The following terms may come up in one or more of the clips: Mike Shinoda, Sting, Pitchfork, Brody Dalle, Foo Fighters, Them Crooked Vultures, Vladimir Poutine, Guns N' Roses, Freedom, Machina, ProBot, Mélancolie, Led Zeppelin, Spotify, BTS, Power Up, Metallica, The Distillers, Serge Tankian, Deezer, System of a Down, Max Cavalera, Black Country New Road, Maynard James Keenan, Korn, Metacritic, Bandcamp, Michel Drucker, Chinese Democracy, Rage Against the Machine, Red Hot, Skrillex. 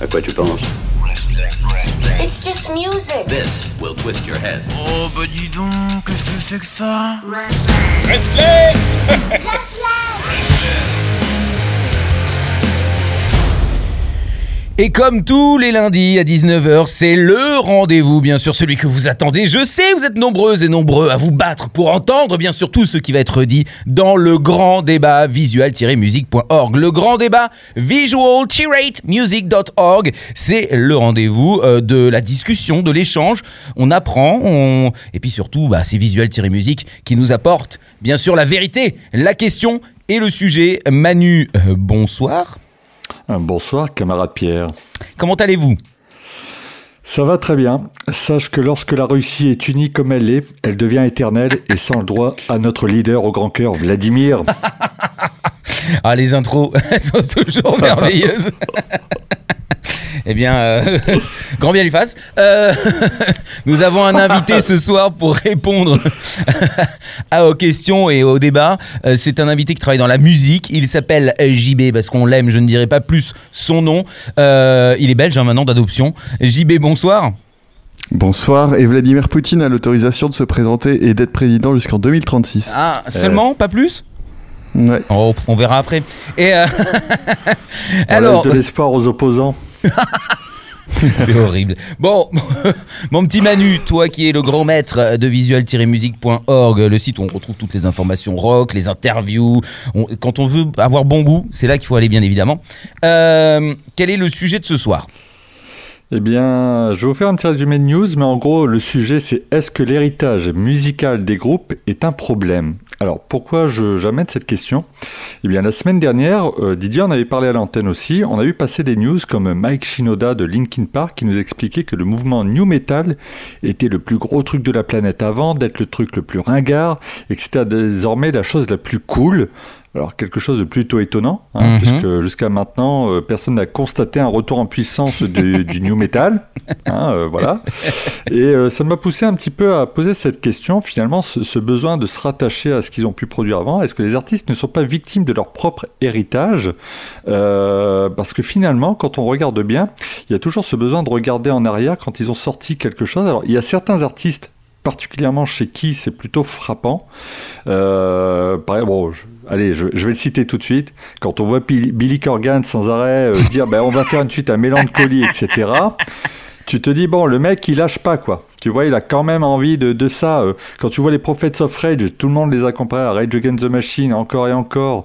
À quoi tu penses? It's just music. This will twist your head. Oh, bah dis donc, qu'est-ce que c'est que ça? Restless. Et comme tous les lundis à 19h, c'est le rendez-vous, bien sûr, celui que vous attendez. Je sais, vous êtes nombreuses et nombreux à vous battre pour entendre, bien sûr, tout ce qui va être dit dans le grand débat visual-music.org. Le grand débat visual-music.org, c'est le rendez-vous de la discussion, de l'échange. On apprend, et puis surtout, c'est visual-music qui nous apporte, bien sûr, la vérité, la question et le sujet. Manu, bonsoir. Bonsoir, camarade Pierre. Comment allez-vous ? Ça va très bien. Sache que lorsque la Russie est unie comme elle l'est, elle devient éternelle et sans le droit à notre leader au grand cœur, Vladimir. Ah, les intros sont toujours merveilleuses. Eh bien, grand bien lui fasse. Nous avons un invité ce soir pour répondre à aux questions et aux débats. C'est un invité qui travaille dans la musique. Il s'appelle JB parce qu'on l'aime, je ne dirai pas plus son nom. Il est belge, maintenant d'adoption. JB, bonsoir. Bonsoir. Et Vladimir Poutine a l'autorisation de se présenter et d'être président jusqu'en 2036. Ah, seulement, pas plus ? Ouais. Oh, on verra après. Et alors, on laisse de l'espoir aux opposants. C'est horrible. Bon, mon petit Manu, toi qui es le grand maître de visual-music.org, le site où on retrouve toutes les informations rock, les interviews, quand on veut avoir bon goût, c'est là qu'il faut aller, bien évidemment. Quel est le sujet de ce soir ? Eh bien, je vais vous faire un petit résumé de news, mais en gros, le sujet c'est: est-ce que l'héritage musical des groupes est un problème ? Alors, pourquoi j'amène cette question ? Eh bien, la semaine dernière, Didier en avait parlé à l'antenne aussi. On a vu passer des news comme Mike Shinoda de Linkin Park qui nous expliquait que le mouvement New Metal était le plus gros truc de la planète avant d'être le truc le plus ringard et que c'était désormais la chose la plus cool. Alors, quelque chose de plutôt étonnant, puisque jusqu'à maintenant, personne n'a constaté un retour en puissance du new metal. Voilà. Et ça m'a poussé un petit peu à poser cette question, finalement, ce besoin de se rattacher à ce qu'ils ont pu produire avant. Est-ce que les artistes ne sont pas victimes de leur propre héritage ? Parce que finalement, quand on regarde bien, il y a toujours ce besoin de regarder en arrière quand ils ont sorti quelque chose. Alors, il y a certains artistes, particulièrement chez qui c'est plutôt frappant. Pareil, bon... Allez, je vais le citer tout de suite. Quand on voit Billy Corgan sans arrêt dire on va faire une suite à Mélancolie, etc., tu te dis le mec il lâche pas quoi. Tu vois, il a quand même envie de ça. Quand tu vois les Prophets of Rage, tout le monde les a comparés à Rage Against the Machine, encore et encore.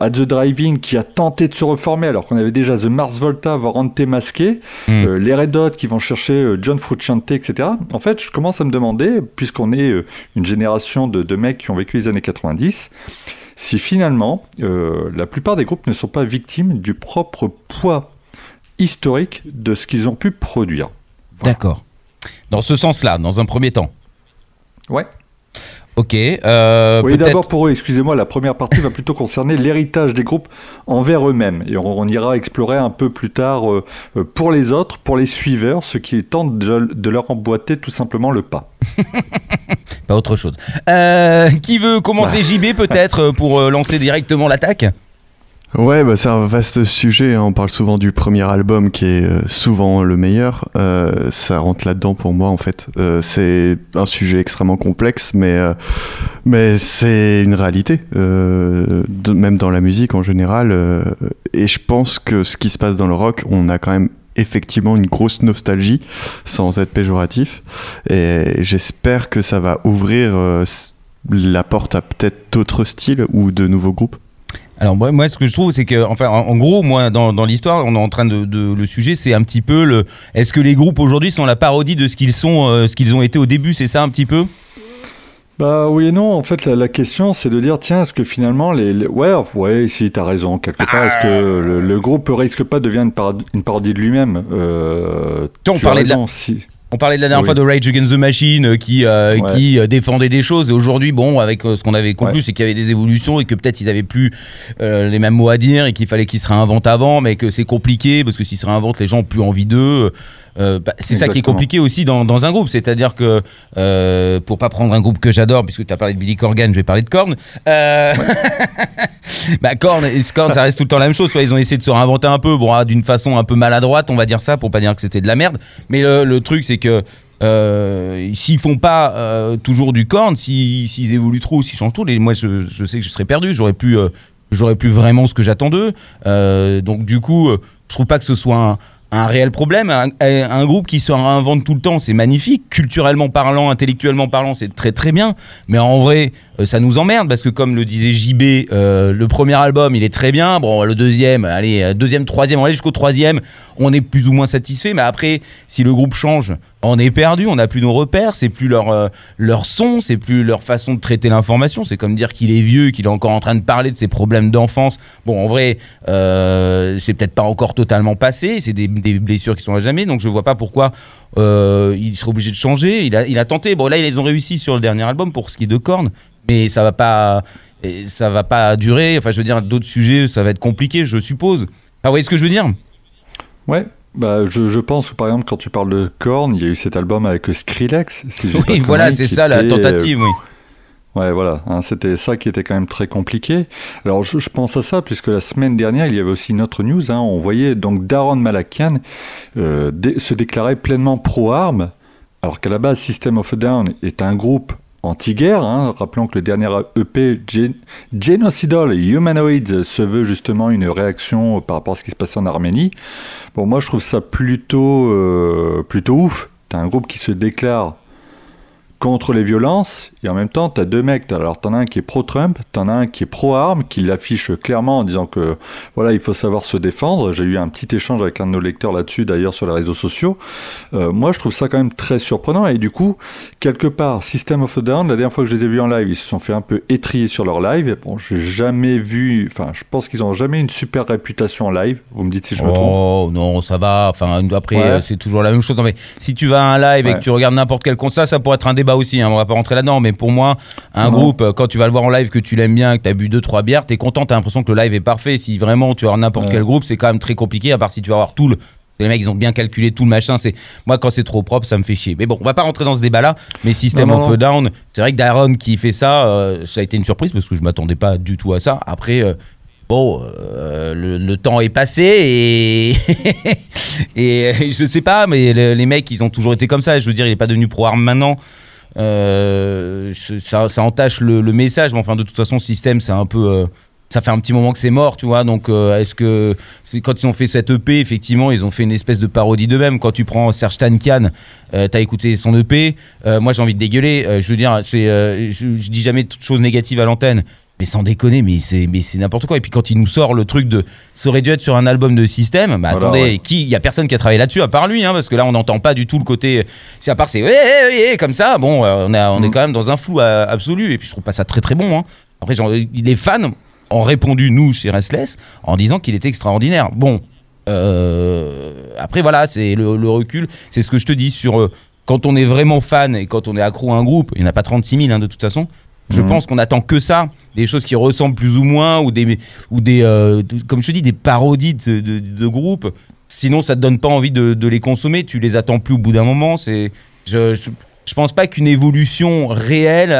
At The Driving, qui a tenté de se reformer, alors qu'on avait déjà The Mars Volta, voire Ante Masqué. Les Red Hot, qui vont chercher John Frusciante, etc. En fait, je commence à me demander, puisqu'on est une génération de mecs qui ont vécu les années 90, si finalement, la plupart des groupes ne sont pas victimes du propre poids historique de ce qu'ils ont pu produire. Voilà. D'accord. Dans ce sens-là, dans un premier temps. Ouais. Ok. Oui, peut-être... d'abord pour eux, excusez-moi, la première partie va plutôt concerner l'héritage des groupes envers eux-mêmes. Et on ira explorer un peu plus tard pour les autres, pour les suiveurs, ceux qui tentent de leur emboîter tout simplement le pas. Pas autre chose. Qui veut commencer, JB, peut-être, pour lancer directement l'attaque ? Ouais, c'est un vaste sujet, hein. On parle souvent du premier album qui est souvent le meilleur. Ça rentre là-dedans pour moi, en fait. C'est un sujet extrêmement complexe, mais c'est une réalité, même dans la musique en général. Et je pense que ce qui se passe dans le rock, on a quand même effectivement une grosse nostalgie, sans être péjoratif. Et j'espère que ça va ouvrir la porte à peut-être d'autres styles ou de nouveaux groupes. Alors moi, ce que je trouve, c'est que, enfin, en gros, moi, dans l'histoire, on est en train le sujet, c'est un petit peu est-ce que les groupes aujourd'hui sont la parodie de ce qu'ils ont été au début, c'est ça un petit peu ? Bah oui et non, en fait la question c'est de dire tiens, est-ce que finalement ouais si t'as raison quelque part, est-ce que le groupe risque pas de devenir une parodie de lui-même ? On parlait de la dernière fois de Rage Against the Machine qui défendait des choses, et aujourd'hui, avec ce qu'on avait conclu, c'est qu'il y avait des évolutions et que peut-être ils n'avaient plus les mêmes mots à dire et qu'il fallait qu'ils se réinventent avant, mais que c'est compliqué parce que s'ils se réinventent, les gens n'ont plus envie d'eux. C'est exactement ça qui est compliqué aussi dans un groupe, c'est-à-dire que pour pas prendre un groupe que j'adore, puisque tu as parlé de Billy Corgan, je vais parler de Korn. Bah, Korn et Korn, ça reste tout le temps la même chose. Soit ils ont essayé de se réinventer un peu, bon, hein, d'une façon un peu maladroite, on va dire ça, pour pas dire que c'était de la merde. Mais le truc, c'est que s'ils font pas toujours du Korn, s'ils évoluent trop, s'ils changent tout, moi je sais que je serais perdu, j'aurais plus vraiment ce que j'attends d'eux. Donc du coup, je trouve pas que ce soit un réel problème. Un groupe qui se réinvente tout le temps, c'est magnifique. Culturellement parlant, intellectuellement parlant, c'est très très bien. Mais en vrai, ça nous emmerde parce que comme le disait JB, le premier album, il est très bien. Bon, le deuxième, troisième, on va aller jusqu'au troisième. On est plus ou moins satisfait. Mais après, si le groupe change, on est perdu. On n'a plus nos repères. C'est plus leur son, c'est plus leur façon de traiter l'information. C'est comme dire qu'il est vieux, qu'il est encore en train de parler de ses problèmes d'enfance. Bon, en vrai, c'est peut-être pas encore totalement passé. C'est des blessures qui sont à jamais. Donc je vois pas pourquoi il serait obligé de changer. Il a tenté. Bon, là, ils ont réussi sur le dernier album pour ce qui est de Korn. Mais ça va pas durer. Enfin, je veux dire, d'autres sujets, ça va être compliqué, je suppose. Ah, vous voyez ce que je veux dire ? Ouais. Bah, je pense que par exemple, quand tu parles de Korn, il y a eu cet album avec Skrillex. Si j'ai oui, voilà, c'est ça la tentative, oui. Ouais, voilà, hein, c'était ça qui était quand même très compliqué. Alors, je pense à ça, puisque la semaine dernière, il y avait aussi une autre news. Hein, on voyait donc Daron Malakian se déclarer pleinement pro-armes, alors qu'à la base, System of a Down est un groupe anti-guerre, hein. Rappelons que le dernier EP Genocidal Humanoids se veut justement une réaction par rapport à ce qui se passait en Arménie. Bon, moi je trouve ça plutôt ouf. T'as un groupe qui se déclare contre les violences et en même temps t'as deux mecs. Alors t'en as un qui est pro-Trump, t'en as un qui est pro-armes, qui l'affiche clairement en disant que voilà, il faut savoir se défendre. J'ai eu un petit échange avec un de nos lecteurs là-dessus d'ailleurs sur les réseaux sociaux. Moi je trouve ça quand même très surprenant et du coup quelque part System of a Down, la dernière fois que je les ai vus en live, ils se sont fait un peu étriller sur leur live. Bon, j'ai jamais vu, enfin je pense qu'ils n'ont jamais une super réputation en live. Vous me dites si je me trompe. Oh non, ça va. Enfin après c'est toujours la même chose. Non, mais si tu vas à un live et que tu regardes n'importe quel concert, ça pourrait être un débat aussi, hein, on va pas rentrer là-dedans, mais pour moi, un groupe, quand tu vas le voir en live, que tu l'aimes bien, que t'as bu 2-3 bières, t'es content, t'as l'impression que le live est parfait. Si vraiment tu vas voir n'importe quel groupe, c'est quand même très compliqué, à part si tu vas voir Tool. Les mecs, ils ont bien calculé tout le machin. C'est... Moi, quand c'est trop propre, ça me fait chier. Mais bon, on va pas rentrer dans ce débat-là. Mais System of a Down, c'est vrai que Daron qui fait ça, ça a été une surprise parce que je m'attendais pas du tout à ça. Après, le temps est passé et je sais pas, mais les mecs, ils ont toujours été comme ça. Je veux dire, il est pas devenu pro-arme maintenant. Ça entache le message, mais enfin de toute façon, System, c'est un peu, ça fait un petit moment que c'est mort, tu vois. Donc, est-ce que quand ils ont fait cette EP, effectivement, ils ont fait une espèce de parodie d'eux-mêmes. Quand tu prends Serge Tankian, t'as écouté son EP. Moi, j'ai envie de dégueuler. Je veux dire, je dis jamais toute chose négative à l'antenne. Mais sans déconner, mais c'est n'importe quoi. Et puis quand il nous sort le truc de ça aurait dû être sur un album de System, bah voilà, attendez, il y a personne qui a travaillé là-dessus à part lui, hein, parce que là on n'entend pas du tout le côté. C'est à part c'est comme ça. Bon, on est quand même dans un flou absolu. Et puis je trouve pas ça très très bon. Hein. Après, les fans ont répondu nous chez Restless en disant qu'il était extraordinaire. Bon, après voilà, c'est le recul. C'est ce que je te dis sur quand on est vraiment fan et quand on est accro à un groupe. Il n'y en a pas 36 000 hein, de toute façon. Je pense qu'on attend que ça, des choses qui ressemblent plus ou moins, ou des comme je te dis, des parodies de groupes. Sinon, ça te donne pas envie de les consommer. Tu les attends plus au bout d'un moment. Je pense pas qu'une évolution réelle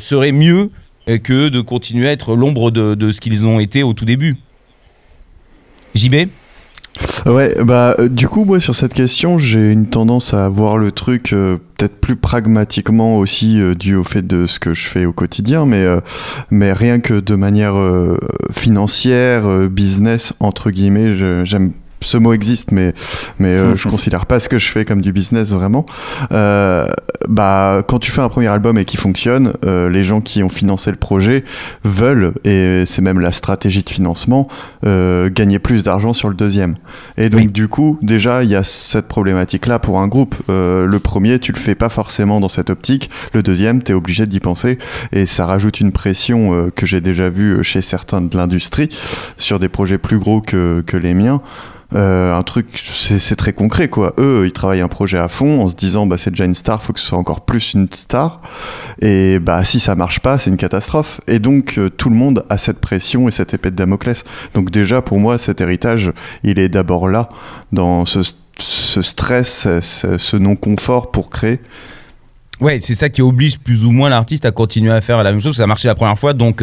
serait mieux que de continuer à être l'ombre de ce qu'ils ont été au tout début. JB ? Ouais, bah du coup moi sur cette question j'ai une tendance à voir le truc peut-être plus pragmatiquement aussi dû au fait de ce que je fais au quotidien, mais rien que de manière financière, business entre guillemets, j'aime ce mot existe, mais je considère pas ce que je fais comme du business vraiment. Bah, quand tu fais un premier album et qui fonctionne, les gens qui ont financé le projet veulent, et c'est même la stratégie de financement, gagner plus d'argent sur le deuxième. Et donc du coup, déjà, il y a cette problématique-là pour un groupe. Le premier, tu le fais pas forcément dans cette optique. Le deuxième, t'es obligé d'y penser, et ça rajoute une pression que j'ai déjà vue chez certains de l'industrie sur des projets plus gros que les miens. Un truc, c'est très concret quoi. Eux, ils travaillent un projet à fond en se disant bah c'est déjà une star, faut que ce soit encore plus une star. Et bah si ça marche pas, c'est une catastrophe. Et donc tout le monde a cette pression et cette épée de Damoclès. Donc déjà pour moi, cet héritage, il est d'abord là dans ce stress, ce non-confort pour créer. Ouais, c'est ça qui oblige plus ou moins l'artiste à continuer à faire la même chose. Ça a marché la première fois, donc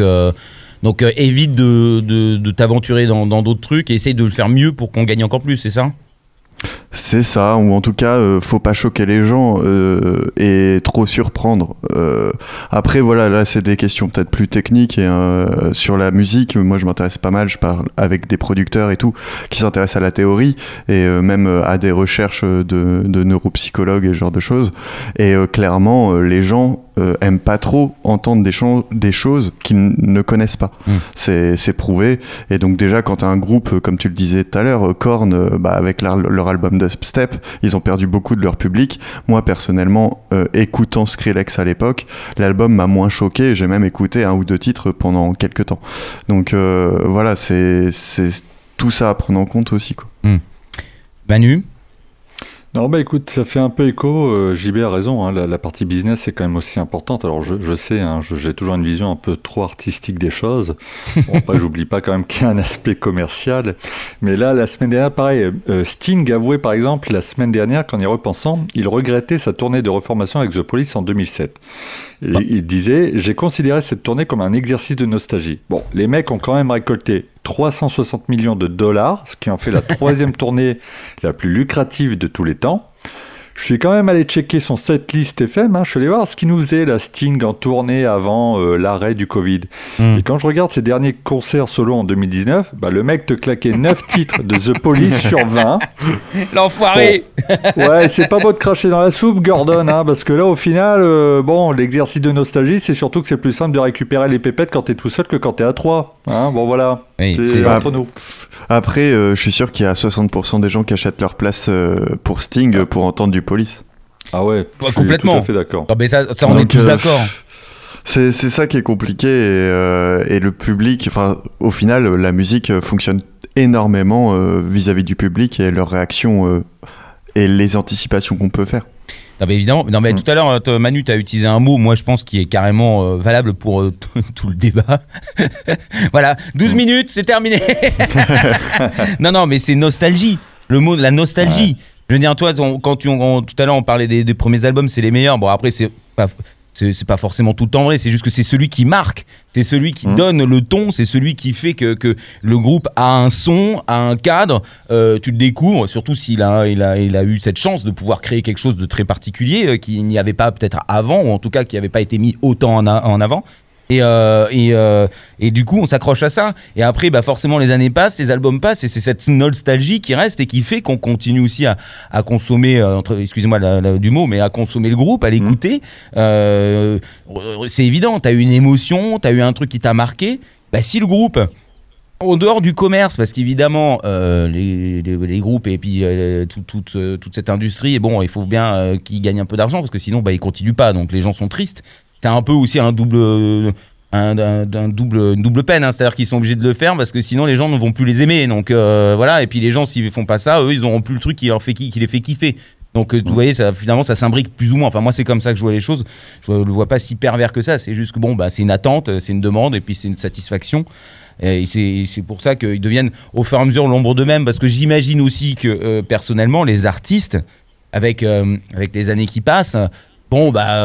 Donc évite de t'aventurer dans d'autres trucs et essaye de le faire mieux pour qu'on gagne encore plus, c'est ça ? C'est ça, ou en tout cas faut pas choquer les gens et trop surprendre. Après voilà, là c'est des questions peut-être plus techniques et sur la musique, moi je m'intéresse pas mal, je parle avec des producteurs et tout qui s'intéressent à la théorie et même à des recherches de neuropsychologues et ce genre de choses, et clairement les gens aiment pas trop entendre des choses qu'ils ne connaissent pas. C'est prouvé. Et donc déjà quand t'as un groupe comme tu le disais tout à l'heure, Korn, bah, avec leur album de Step, ils ont perdu beaucoup de leur public. Moi personnellement, écoutant Skrillex à l'époque, l'album m'a moins choqué, j'ai même écouté un ou deux titres pendant quelques temps. Donc voilà, c'est tout ça à prendre en compte aussi, quoi. Manu? Non, bah écoute, ça fait un peu écho, JB a raison, hein, la partie business est quand même aussi importante. Alors je sais, hein, j'ai toujours une vision un peu trop artistique des choses, bon, j'oublie pas quand même qu'il y a un aspect commercial, mais là la semaine dernière pareil, Sting avouait par exemple la semaine dernière qu'en y repensant, il regrettait sa tournée de reformation avec The Police en 2007. Il disait « J'ai considéré cette tournée comme un exercice de nostalgie. » Bon, les mecs ont quand même récolté $360 millions, ce qui en fait la troisième tournée la plus lucrative de tous les temps. Je suis quand même allé checker son setlist FM, hein, je suis allé voir ce qu'il nous faisait, la Sting en tournée avant l'arrêt du Covid. Et quand je regarde ses derniers concerts solo en 2019, bah, le mec te claquait 9 titres de The Police sur 20. L'enfoiré. Bon. Ouais, c'est pas beau de cracher dans la soupe, Gordon, hein, parce que là, au final, bon, l'exercice de nostalgie, c'est surtout que c'est plus simple de récupérer les pépettes quand t'es tout seul que quand t'es à 3. Hein, bon, voilà, oui, c'est entre nous. Après, je suis sûr qu'il y a 60% des gens qui achètent leur place pour Sting pour entendre du Police. Ah ouais, bah, complètement. Tout à fait d'accord. Non, mais ça on donc, est tous d'accord. C'est ça qui est compliqué et le public, enfin, au final, la musique fonctionne énormément vis-à-vis du public et leurs réactions et les anticipations qu'on peut faire. Non mais évidemment, non mais tout à l'heure Manu t'as utilisé un mot, moi je pense qui est carrément valable pour tout le débat. Voilà, 12 minutes, c'est terminé. non mais c'est nostalgie, le mot de la nostalgie. Ouais. Je veux dire toi tout à l'heure on parlait des premiers albums, c'est les meilleurs. Bon après c'est pas forcément tout le temps vrai, c'est juste que c'est celui qui marque, c'est celui qui donne le ton, c'est celui qui fait que le groupe a un son, a un cadre, tu le découvres, surtout s'il a eu cette chance de pouvoir créer quelque chose de très particulier qu'il n'y avait pas peut-être avant, ou en tout cas qui n'avait pas été mis autant en avant. Et du coup on s'accroche à ça et après bah forcément les années passent, les albums passent et c'est cette nostalgie qui reste et qui fait qu'on continue aussi à consommer excusez-moi du mot, mais à consommer le groupe, à l'écouter. C'est évident, t'as eu une émotion, t'as eu un truc qui t'a marqué, bah si le groupe en dehors du commerce, parce qu'évidemment les groupes et puis toute cette industrie, bon il faut bien qu'ils gagnent un peu d'argent parce que sinon bah ils continuent pas, donc les gens sont tristes. C'est un peu aussi une double peine, hein. C'est-à-dire qu'ils sont obligés de le faire parce que sinon les gens ne vont plus les aimer. Donc voilà, et puis les gens s'ils font pas ça, eux ils auront plus le truc qui les fait kiffer. Donc vous voyez, ça, finalement ça s'imbrique plus ou moins. Enfin moi c'est comme ça que je vois les choses. Je le vois pas si pervers que ça. C'est juste que bon bah c'est une attente, c'est une demande et puis c'est une satisfaction. Et c'est pour ça qu'ils deviennent au fur et à mesure l'ombre d'eux-mêmes, parce que j'imagine aussi que personnellement les artistes avec les années qui passent. Bon, bah,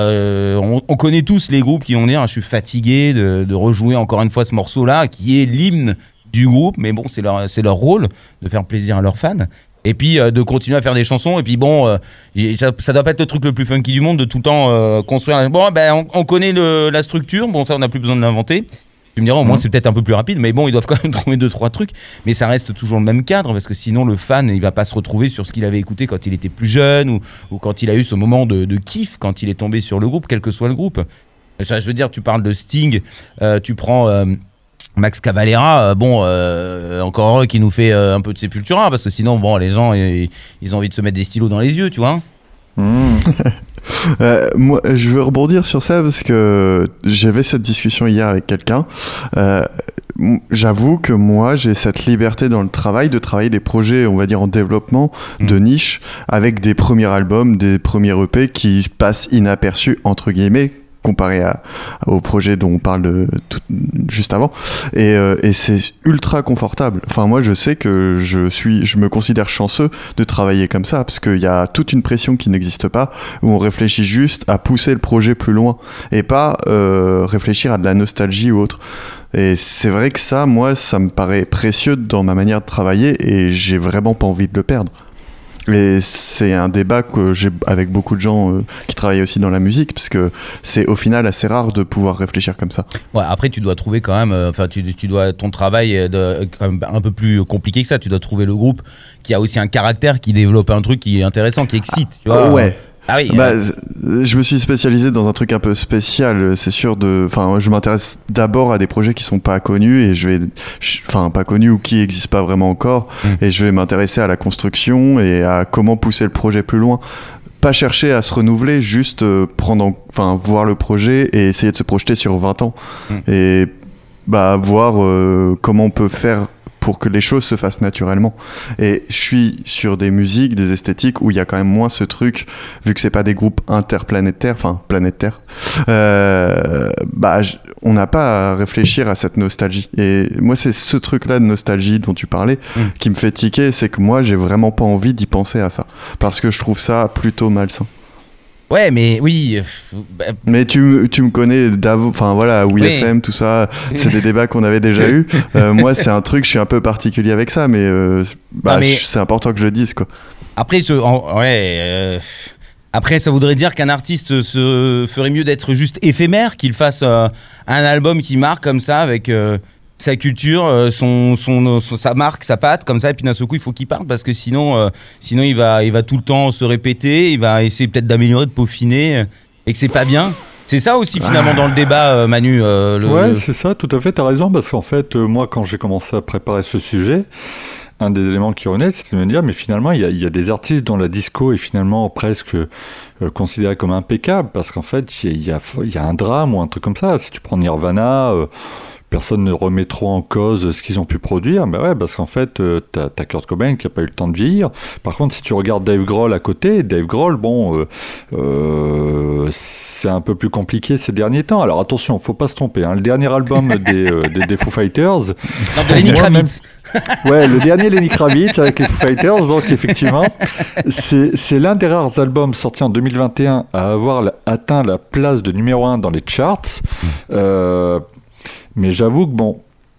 on connaît tous les groupes qui vont dire « Je suis fatigué de rejouer encore une fois ce morceau-là » qui est l'hymne du groupe, mais bon, c'est leur rôle de faire plaisir à leurs fans. Et puis de continuer à faire des chansons. Et puis bon, ça doit pas être le truc le plus funky du monde de tout le temps construire. Bon, bah, on connaît la structure, bon, ça on n'a plus besoin de l'inventer. Tu me diras, au moins c'est peut-être un peu plus rapide, mais bon, ils doivent quand même trouver 2-3 trucs. Mais ça reste toujours le même cadre, parce que sinon le fan, il va pas se retrouver sur ce qu'il avait écouté quand il était plus jeune, ou quand il a eu ce moment de kiff, quand il est tombé sur le groupe, quel que soit le groupe. Je veux dire, tu parles de Sting, tu prends Max Cavalera, encore un qui nous fait un peu de Sepultura, parce que sinon, bon, les gens, ils ont envie de se mettre des stylos dans les yeux, tu vois. Moi, je veux rebondir sur ça parce que j'avais cette discussion hier avec quelqu'un. J'avoue que moi, j'ai cette liberté dans le travail de travailler des projets, on va dire en développement de niche, avec des premiers albums, des premiers EP qui passent inaperçus entre guillemets. comparé au projet dont on parle juste avant, et c'est ultra confortable. Enfin, moi je sais que je me considère chanceux de travailler comme ça, parce qu'il y a toute une pression qui n'existe pas, où on réfléchit juste à pousser le projet plus loin et pas réfléchir à de la nostalgie ou autre. Et c'est vrai que ça, moi, ça me paraît précieux dans ma manière de travailler, et j'ai vraiment pas envie de le perdre. Et c'est un débat que j'ai avec beaucoup de gens qui travaillent aussi dans la musique, parce que c'est au final assez rare de pouvoir réfléchir comme ça. Ouais, après tu dois trouver quand même, enfin tu dois, ton travail est quand même un peu plus compliqué que ça. Tu dois trouver le groupe qui a aussi un caractère, qui développe un truc qui est intéressant, qui excite. Ah, tu vois, ouais. Ah oui, bah, je me suis spécialisé dans un truc un peu spécial, c'est sûr. Enfin, je m'intéresse d'abord à des projets qui sont pas connus, et enfin pas connus ou qui existent pas vraiment encore, et je vais m'intéresser à la construction et à comment pousser le projet plus loin. Pas chercher à se renouveler, juste voir le projet et essayer de se projeter sur 20 ans et bah voir comment on peut faire pour que les choses se fassent naturellement. Et je suis sur des musiques, des esthétiques où il y a quand même moins ce truc, vu que c'est pas des groupes interplanétaires, enfin planétaires, on n'a pas à réfléchir à cette nostalgie. Et moi, c'est ce truc-là de nostalgie dont tu parlais qui me fait tiquer, c'est que moi, j'ai vraiment pas envie d'y penser à ça, parce que je trouve ça plutôt malsain. Ouais, mais oui. Mais tu me connais d'avant, enfin voilà, oui. FM, tout ça, c'est des débats qu'on avait déjà eu. Moi, c'est un truc, je suis un peu particulier avec ça, mais, c'est important que je le dise, quoi. Après, après, ça voudrait dire qu'un artiste se ferait mieux d'être juste éphémère, qu'il fasse un album qui marque comme ça, avec sa culture, sa marque, sa patte, comme ça, et puis d'un seul coup il faut qu'il parte, parce que sinon il va tout le temps se répéter, il va essayer peut-être d'améliorer, de peaufiner, et que c'est pas bien. C'est ça aussi finalement dans le débat, Manu. C'est ça, tout à fait, t'as raison, parce qu'en fait moi, quand j'ai commencé à préparer ce sujet, un des éléments qui revenait, c'était de me dire, mais finalement, il y a des artistes dont la disco est finalement presque considérée comme impeccable, parce qu'en fait il y a un drame ou un truc comme ça. Si tu prends Nirvana, personne ne remet trop en cause ce qu'ils ont pu produire, bah ouais, parce qu'en fait, t'as Kurt Cobain qui n'a pas eu le temps de vieillir. Par contre, si tu regardes Dave Grohl à côté, Dave Grohl, c'est un peu plus compliqué ces derniers temps. Alors attention, faut pas se tromper, hein. Le dernier album des Foo Fighters... Non, de Lenny Kravitz. Ouais, le dernier Lenny Kravitz avec les Foo Fighters, donc effectivement, c'est l'un des rares albums sortis en 2021 à avoir atteint la place de numéro 1 dans les charts. Mais j'avoue que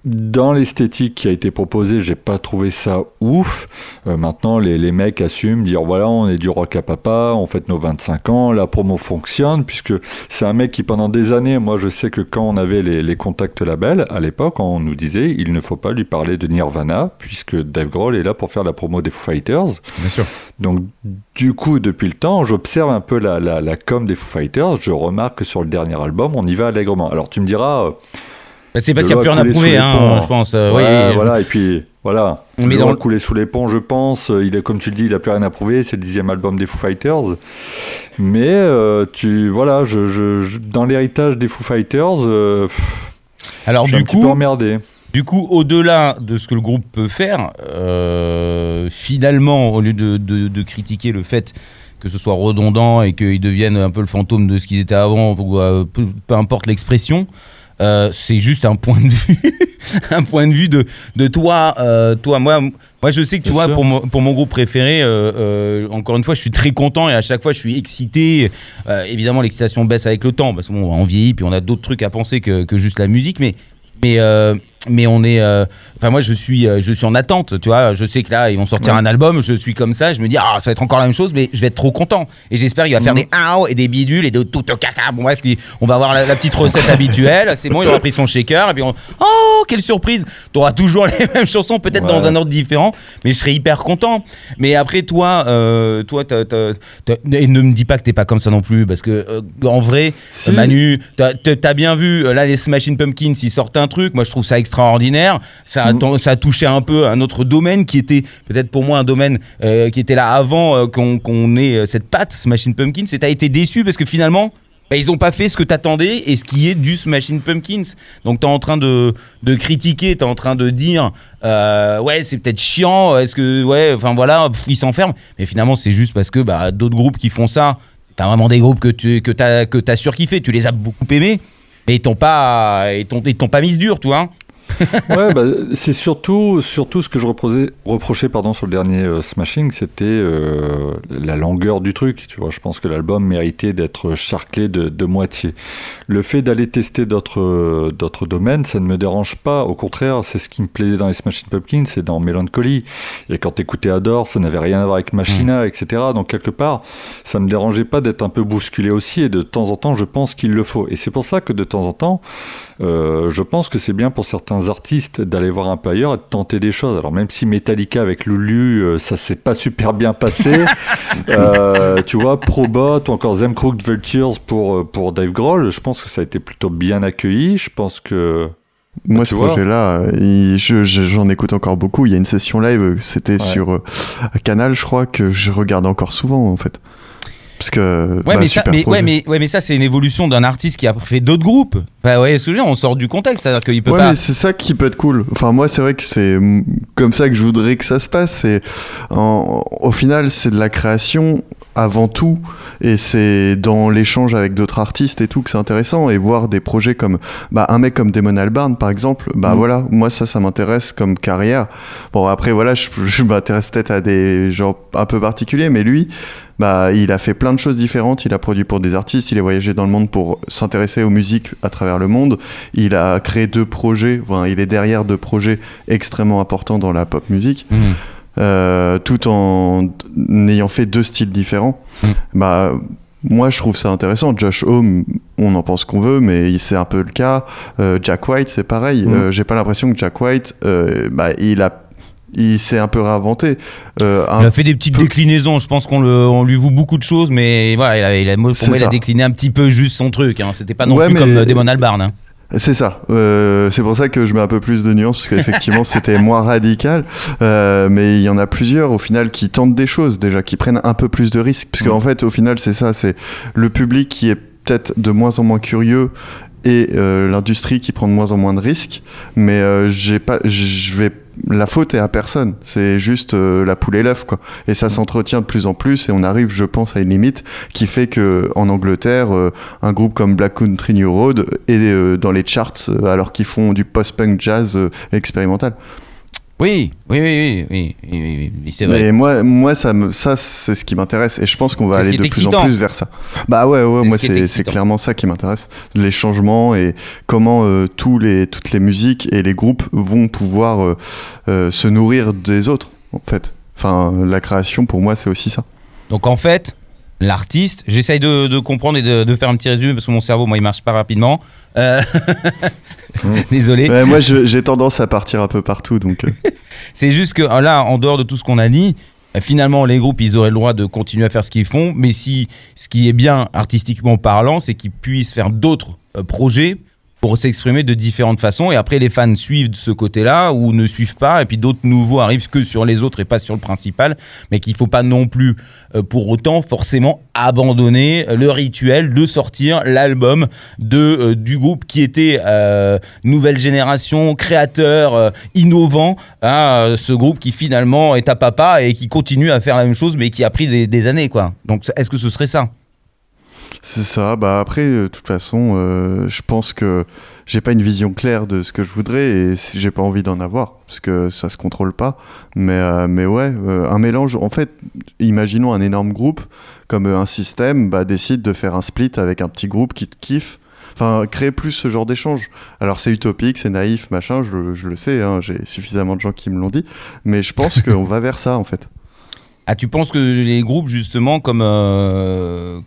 dans l'esthétique qui a été proposée, j'ai pas trouvé ça ouf. Maintenant, les mecs assument, dire voilà, on est du rock à papa, on fête nos 25 ans, la promo fonctionne, puisque c'est un mec qui pendant des années, moi je sais que quand on avait les contacts labels, à l'époque, on nous disait, il ne faut pas lui parler de Nirvana, puisque Dave Grohl est là pour faire la promo des Foo Fighters. Bien sûr. Donc, du coup, depuis le temps, j'observe un peu la com des Foo Fighters, je remarque que sur le dernier album, on y va allègrement. Alors, tu me diras... c'est parce qu'il n'y a plus rien à prouver, hein, je pense. Ouais, voilà, et puis, voilà. Mais dans le coulé sous les ponts, je pense. Il est, comme tu le dis, il n'a plus rien à prouver. C'est le 10e album des Foo Fighters. Mais, dans l'héritage des Foo Fighters, alors, je suis un petit peu emmerdé. Du coup, au-delà de ce que le groupe peut faire, finalement, au lieu de critiquer le fait que ce soit redondant et qu'ils deviennent un peu le fantôme de ce qu'ils étaient avant, peu importe l'expression... c'est juste un point de vue, de toi, moi je sais que tu vois, pour mon groupe préféré, encore une fois, je suis très content et à chaque fois je suis excité. Évidemment, l'excitation baisse avec le temps parce qu'on vieillit, puis on a d'autres trucs à penser que juste la musique, mais on est, moi je suis en attente, tu vois. Je sais que là ils vont sortir un album, je suis comme ça, je me dis ça va être encore la même chose, mais je vais être trop content et j'espère qu'il va faire des et des bidules et des tout caca. Bon bref, on va avoir la petite recette habituelle, c'est bon, il aura pris son shaker et puis quelle surprise, t'auras toujours les mêmes chansons, peut-être dans un ordre différent, mais je serai hyper content. Mais après toi et ne me dis pas que t'es pas comme ça non plus, parce que en vrai, si. Manu, t'as bien vu, là les Smashing Pumpkins ils sortent un truc, moi je trouve ça extraordinaire, ça a touché un peu un autre domaine qui était peut-être pour moi un domaine qui était là avant qu'on ait cette patte Smashing Pumpkins, et t'as été déçu parce que finalement ils ont pas fait ce que t'attendais et ce qui est du Smashing Pumpkins. Donc t'es en train de critiquer, t'es en train de dire c'est peut-être chiant, ils s'enferment, mais finalement c'est juste parce que d'autres groupes qui font ça T'as vraiment des groupes que t'as surkiffé, tu les as beaucoup aimés, mais ils t'ont pas mise dure, toi. Hein. Ouais, bah, c'est surtout ce que je reprochais sur le dernier Smashing, c'était la longueur du truc. Tu vois, je pense que l'album méritait d'être charclé de moitié. Le fait d'aller tester d'autres domaines, ça ne me dérange pas. Au contraire, c'est ce qui me plaisait dans les Smashing Pumpkins, c'est dans Mélancolie. Et quand t'écoutais Adore, ça n'avait rien à voir avec Machina, etc. Donc quelque part, ça me dérangeait pas d'être un peu bousculé aussi. Et de temps en temps, je pense qu'il le faut. Et c'est pour ça que de temps en temps, je pense que c'est bien pour certains artistes d'aller voir un peu ailleurs et de tenter des choses. Alors même si Metallica avec Lulu, ça s'est pas super bien passé, tu vois, Probot ou encore Them Crooked Vultures pour Dave Grohl, je pense que ça a été plutôt bien accueilli. Je pense que... Moi, ce projet-là, j'en écoute encore beaucoup. Il y a une session live, c'était sur Canal, je crois, que je regarde encore souvent, en fait. Parce que, mais ça c'est une évolution d'un artiste qui a fait d'autres groupes. Bah ouais, ce que je veux dire, on sort du contexte, c'est-à-dire qu'il peut pas. Mais c'est ça qui peut être cool. Enfin moi c'est vrai que c'est comme ça que je voudrais que ça se passe. Et au final c'est de la création avant tout, et c'est dans l'échange avec d'autres artistes et tout que c'est intéressant, et voir des projets comme un mec comme Damon Albarn par exemple, voilà, moi ça m'intéresse comme carrière. Bon après voilà, je m'intéresse peut-être à des genres un peu particuliers, mais lui il a fait plein de choses différentes, il a produit pour des artistes, il a voyagé dans le monde pour s'intéresser aux musiques à travers le monde, il a créé deux projets, il est derrière deux projets extrêmement importants dans la pop musique. Tout en ayant fait deux styles différents. Moi je trouve ça intéressant. Josh Homme, on en pense qu'on veut, mais c'est un peu le cas. Jack White c'est pareil. J'ai pas l'impression que Jack White il s'est un peu réinventé. Il a fait des petites déclinaisons. Je pense qu'on lui voue beaucoup de choses, mais voilà, il a décliné un petit peu juste son truc, hein. C'était pas non plus comme Damon Albarn, hein. C'est ça, c'est pour ça que je mets un peu plus de nuances, parce qu'effectivement c'était moins radical, mais il y en a plusieurs au final qui tentent des choses déjà, qui prennent un peu plus de risques, parce qu'en fait au final c'est ça, c'est le public qui est peut-être de moins en moins curieux et l'industrie qui prend de moins en moins de risques, mais la faute est à personne, c'est juste la poule et l'œuf, quoi. Et ça s'entretient de plus en plus, et on arrive, je pense, à une limite qui fait que en Angleterre, un groupe comme Black Country New Road est dans les charts, alors qu'ils font du post-punk jazz expérimental. Oui, c'est vrai. Et moi ça c'est ce qui m'intéresse, et je pense qu'on va aller de plus en plus vers ça. Bah ouais, moi c'est clairement ça qui m'intéresse, les changements et comment toutes les musiques et les groupes vont pouvoir se nourrir des autres, en fait. Enfin, la création pour moi c'est aussi ça. Donc en fait, l'artiste, j'essaye de comprendre et de faire un petit résumé, parce que mon cerveau, moi, il marche pas rapidement. Désolé. Ouais, moi, j'ai tendance à partir un peu partout, donc. C'est juste que là, en dehors de tout ce qu'on a dit, finalement, les groupes, ils auraient le droit de continuer à faire ce qu'ils font, mais si ce qui est bien artistiquement parlant, c'est qu'ils puissent faire d'autres projets pour s'exprimer de différentes façons, et après les fans suivent de ce côté-là ou ne suivent pas, et puis d'autres nouveaux arrivent que sur les autres et pas sur le principal, mais qu'il ne faut pas non plus pour autant forcément abandonner le rituel de sortir l'album du groupe qui était nouvelle génération, créateur, innovant, à ce groupe qui finalement est à papa et qui continue à faire la même chose, mais qui a pris des années, quoi. Donc est-ce que ce serait ça ? C'est ça, après, de toute façon, je pense que j'ai pas une vision claire de ce que je voudrais, et j'ai pas envie d'en avoir, parce que ça se contrôle pas, mais un mélange, en fait, imaginons un énorme groupe, comme un système, décide de faire un split avec un petit groupe qui te kiffe, enfin, créer plus ce genre d'échange. Alors c'est utopique, c'est naïf, machin, je le sais, hein, j'ai suffisamment de gens qui me l'ont dit, mais je pense qu'on va vers ça, en fait. Ah, tu penses que les groupes, justement, comme le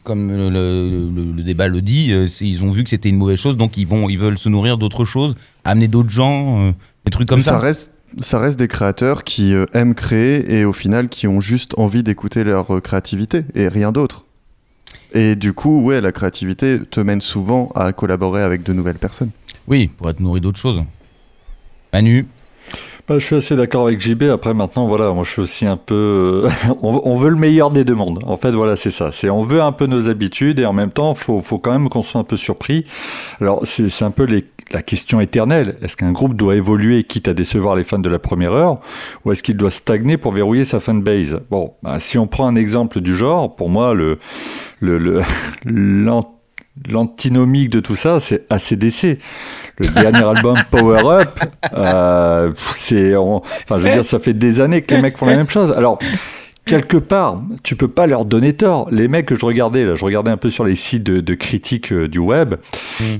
débat le dit, ils ont vu que c'était une mauvaise chose, donc ils veulent se nourrir d'autres choses, amener d'autres gens, des trucs comme ça. Ça reste des créateurs qui aiment créer, et au final qui ont juste envie d'écouter leur créativité et rien d'autre. Et du coup, ouais, la créativité te mène souvent à collaborer avec de nouvelles personnes. Oui, pour être nourri d'autres choses. Manu ? Je suis assez d'accord avec JB. Après, maintenant, voilà, moi, je suis aussi un peu. On veut le meilleur des deux mondes. En fait, voilà, c'est ça. C'est on veut un peu nos habitudes et en même temps, faut quand même qu'on soit un peu surpris. Alors, c'est un peu la question éternelle. Est-ce qu'un groupe doit évoluer quitte à décevoir les fans de la première heure, ou est-ce qu'il doit stagner pour verrouiller sa fanbase? Bon, ben, si on prend un exemple du genre, pour moi, l'antinomique de tout ça, c'est AC/DC. Le dernier album Power Up, je veux dire, ça fait des années que les mecs font la même chose. Alors, quelque part, tu peux pas leur donner tort. Les mecs que je regardais un peu sur les sites de critiques du web,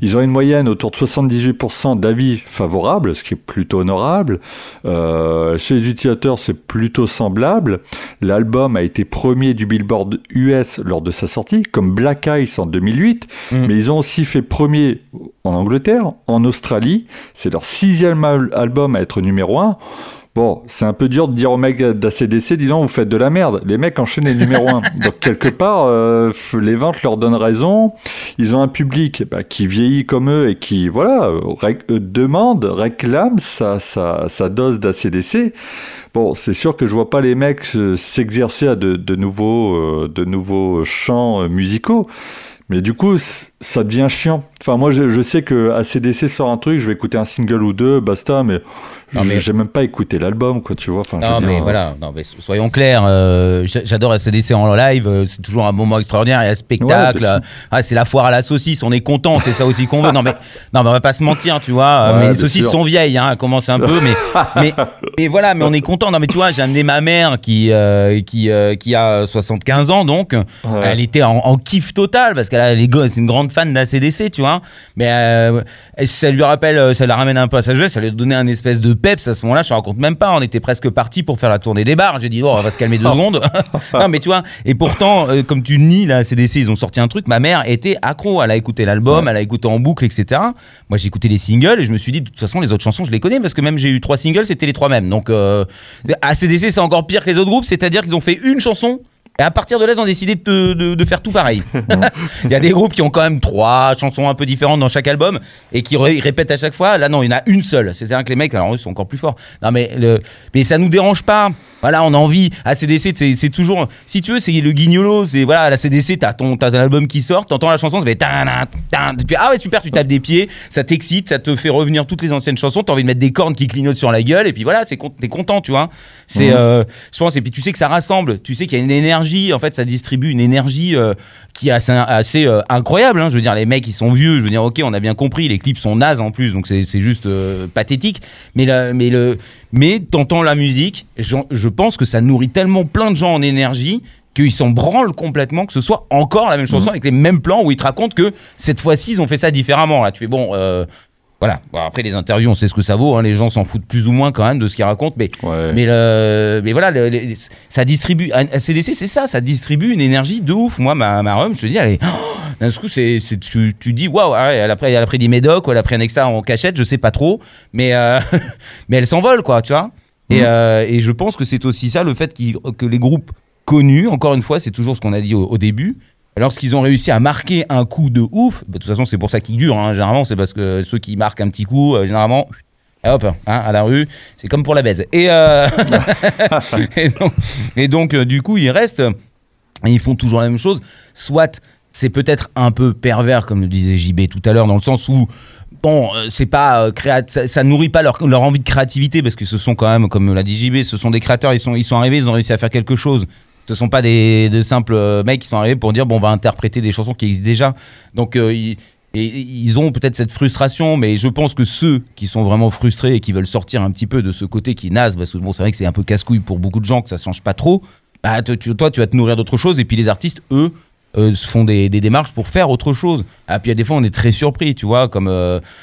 ils ont une moyenne autour de 78% d'avis favorables, ce qui est plutôt honorable. Chez les utilisateurs, c'est plutôt semblable. L'album a été premier du Billboard US lors de sa sortie, comme Black Ice en 2008, mais ils ont aussi fait premier en Angleterre, en Australie. C'est leur 6e album à être numéro 1. Bon, c'est un peu dur de dire aux mecs d'ACDC, dis donc, vous faites de la merde. Les mecs enchaînent les numéros 1. Donc, quelque part, les ventes leur donnent raison. Ils ont un public qui vieillit comme eux et qui, voilà, demande, réclame sa dose d'ACDC. Bon, c'est sûr que je vois pas les mecs s'exercer à de nouveaux chants musicaux. Mais du coup, ça devient chiant. Enfin, moi, je sais que AC/DC sort un truc, je vais écouter un single ou deux, basta, mais j'ai même pas écouté l'album, quoi, tu vois. Enfin, voilà. Non, mais soyons clairs, j'adore AC/DC en live, c'est toujours un moment extraordinaire, il y a spectacle, c'est la foire à la saucisse, on est content, c'est ça aussi qu'on veut. Non, mais on va pas se mentir, tu vois. Ouais, mais les saucisses sont vieilles, hein, elles commencent un peu, mais voilà, mais on est content. Non, mais tu vois, j'ai amené ma mère qui a 75 ans, donc elle était en kiff total, parce qu'elle c'est une grande fan d'ACDC, tu vois, mais ça lui rappelle, ça la ramène un peu à sa jeunesse, ça lui donnait un espèce de peps à ce moment-là. Je te raconte même pas, on était presque partis pour faire la tournée des bars. J'ai dit on va se calmer 2 secondes. Non, mais tu vois, et pourtant comme tu nies la ACDC, ils ont sorti un truc, ma mère était accro, elle a écouté l'album, elle a écouté en boucle, etc. Moi, j'ai écouté les singles et je me suis dit, de toute façon, les autres chansons je les connais, parce que même j'ai eu 3 singles, c'était les 3 mêmes. Donc ACDC, c'est encore pire que les autres groupes, c'est-à-dire qu'ils ont fait une chanson. Et à partir de là, ils ont décidé de faire tout pareil. Il y a des groupes qui ont quand même 3 chansons un peu différentes dans chaque album et qui répètent à chaque fois. Là, non, il y en a une seule. C'est-à-dire que les mecs, alors eux, sont encore plus forts. Non, mais ça nous dérange pas. Voilà, on a envie. AC/DC, c'est toujours, si tu veux, c'est le guignolo. C'est voilà, à la AC/DC, t'as ton album qui sort, t'entends la chanson, ça fait puis, ah ouais, super, tu tapes des pieds, ça t'excite, ça te fait revenir toutes les anciennes chansons, t'as envie de mettre des cornes qui clignotent sur la gueule, et puis voilà, t'es content, tu vois. C'est, je pense, et puis tu sais que ça rassemble, tu sais qu'il y a une énergie, en fait, ça distribue une énergie qui est assez incroyable, hein. Je veux dire, les mecs, ils sont vieux, je veux dire, ok, on a bien compris, les clips sont nazes en plus, donc c'est juste pathétique, mais t'entends la musique, je pense que ça nourrit tellement plein de gens en énergie qu'ils s'en branlent complètement que ce soit encore la même chanson avec les mêmes plans, où ils te racontent que cette fois-ci ils ont fait ça différemment. Là tu fais voilà. Bon, après, les interviews, on sait ce que ça vaut, hein. Les gens s'en foutent plus ou moins quand même de ce qu'ils racontent, mais voilà, ça distribue. ACDC, c'est ça, ça distribue une énergie de ouf. Moi, ma rhum, je te dis, elle est, d'un coup, tu dis, waouh, elle a pris des médocs, ou elle a pris un extra en cachette, je sais pas trop, mais elle s'envole, quoi, tu vois. Et je pense que c'est aussi ça, le fait que les groupes connus, encore une fois, c'est toujours ce qu'on a dit au début. Lorsqu'ils ont réussi à marquer un coup de ouf, de toute façon, c'est pour ça qu'ils durent, hein, généralement, c'est parce que ceux qui marquent un petit coup, généralement, hop, hein, à la rue, c'est comme pour la baise. Et donc, du coup, ils restent, et ils font toujours la même chose. Soit, c'est peut-être un peu pervers, comme le disait JB tout à l'heure, dans le sens où, bon, c'est pas ça nourrit pas leur envie de créativité, parce que ce sont quand même, comme l'a dit JB, ce sont des créateurs, ils sont arrivés, ils ont réussi à faire quelque chose. Ce ne sont pas de simples mecs qui sont arrivés pour dire bon, on va interpréter des chansons qui existent déjà. Donc ils ont peut-être cette frustration, mais je pense que ceux qui sont vraiment frustrés et qui veulent sortir un petit peu de ce côté qui est naze, parce que bon, c'est vrai que c'est un peu casse-couille pour beaucoup de gens, que ça ne change pas trop, bah, toi tu vas te nourrir d'autre chose, et puis les artistes, eux, se font des démarches pour faire autre chose. Ah, puis à des fois on est très surpris, tu vois, comme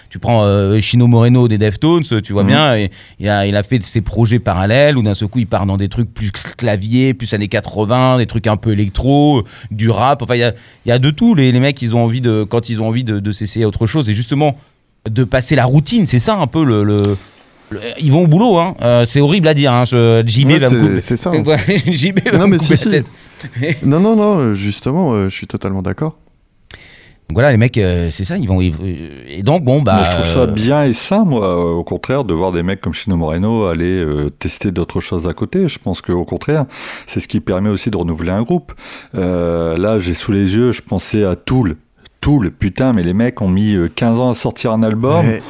tu prends Chino Moreno des Deftones, tu vois bien, il a fait ses projets parallèles où d'un seul coup il part dans des trucs plus clavier, plus années 80, des trucs un peu électro, du rap, enfin il y a de tout. Les mecs, ils ont envie quand ils ont envie de s'essayer à autre chose et justement de passer la routine, c'est ça un peu ils vont au boulot, hein. C'est horrible à dire, hein. JB va me couper. C'est ça. JB va me couper la tête. Non, justement, je suis totalement d'accord. Donc voilà, les mecs, c'est ça, ils vont. Et donc, bon, bah. Mais je trouve ça bien et sain, moi, au contraire, de voir des mecs comme Chino Moreno aller tester d'autres choses à côté. Je pense qu'au contraire, c'est ce qui permet aussi de renouveler un groupe. Là, j'ai sous les yeux, je pensais à Tool, putain, mais les mecs ont mis 15 ans à sortir un album. Ouais.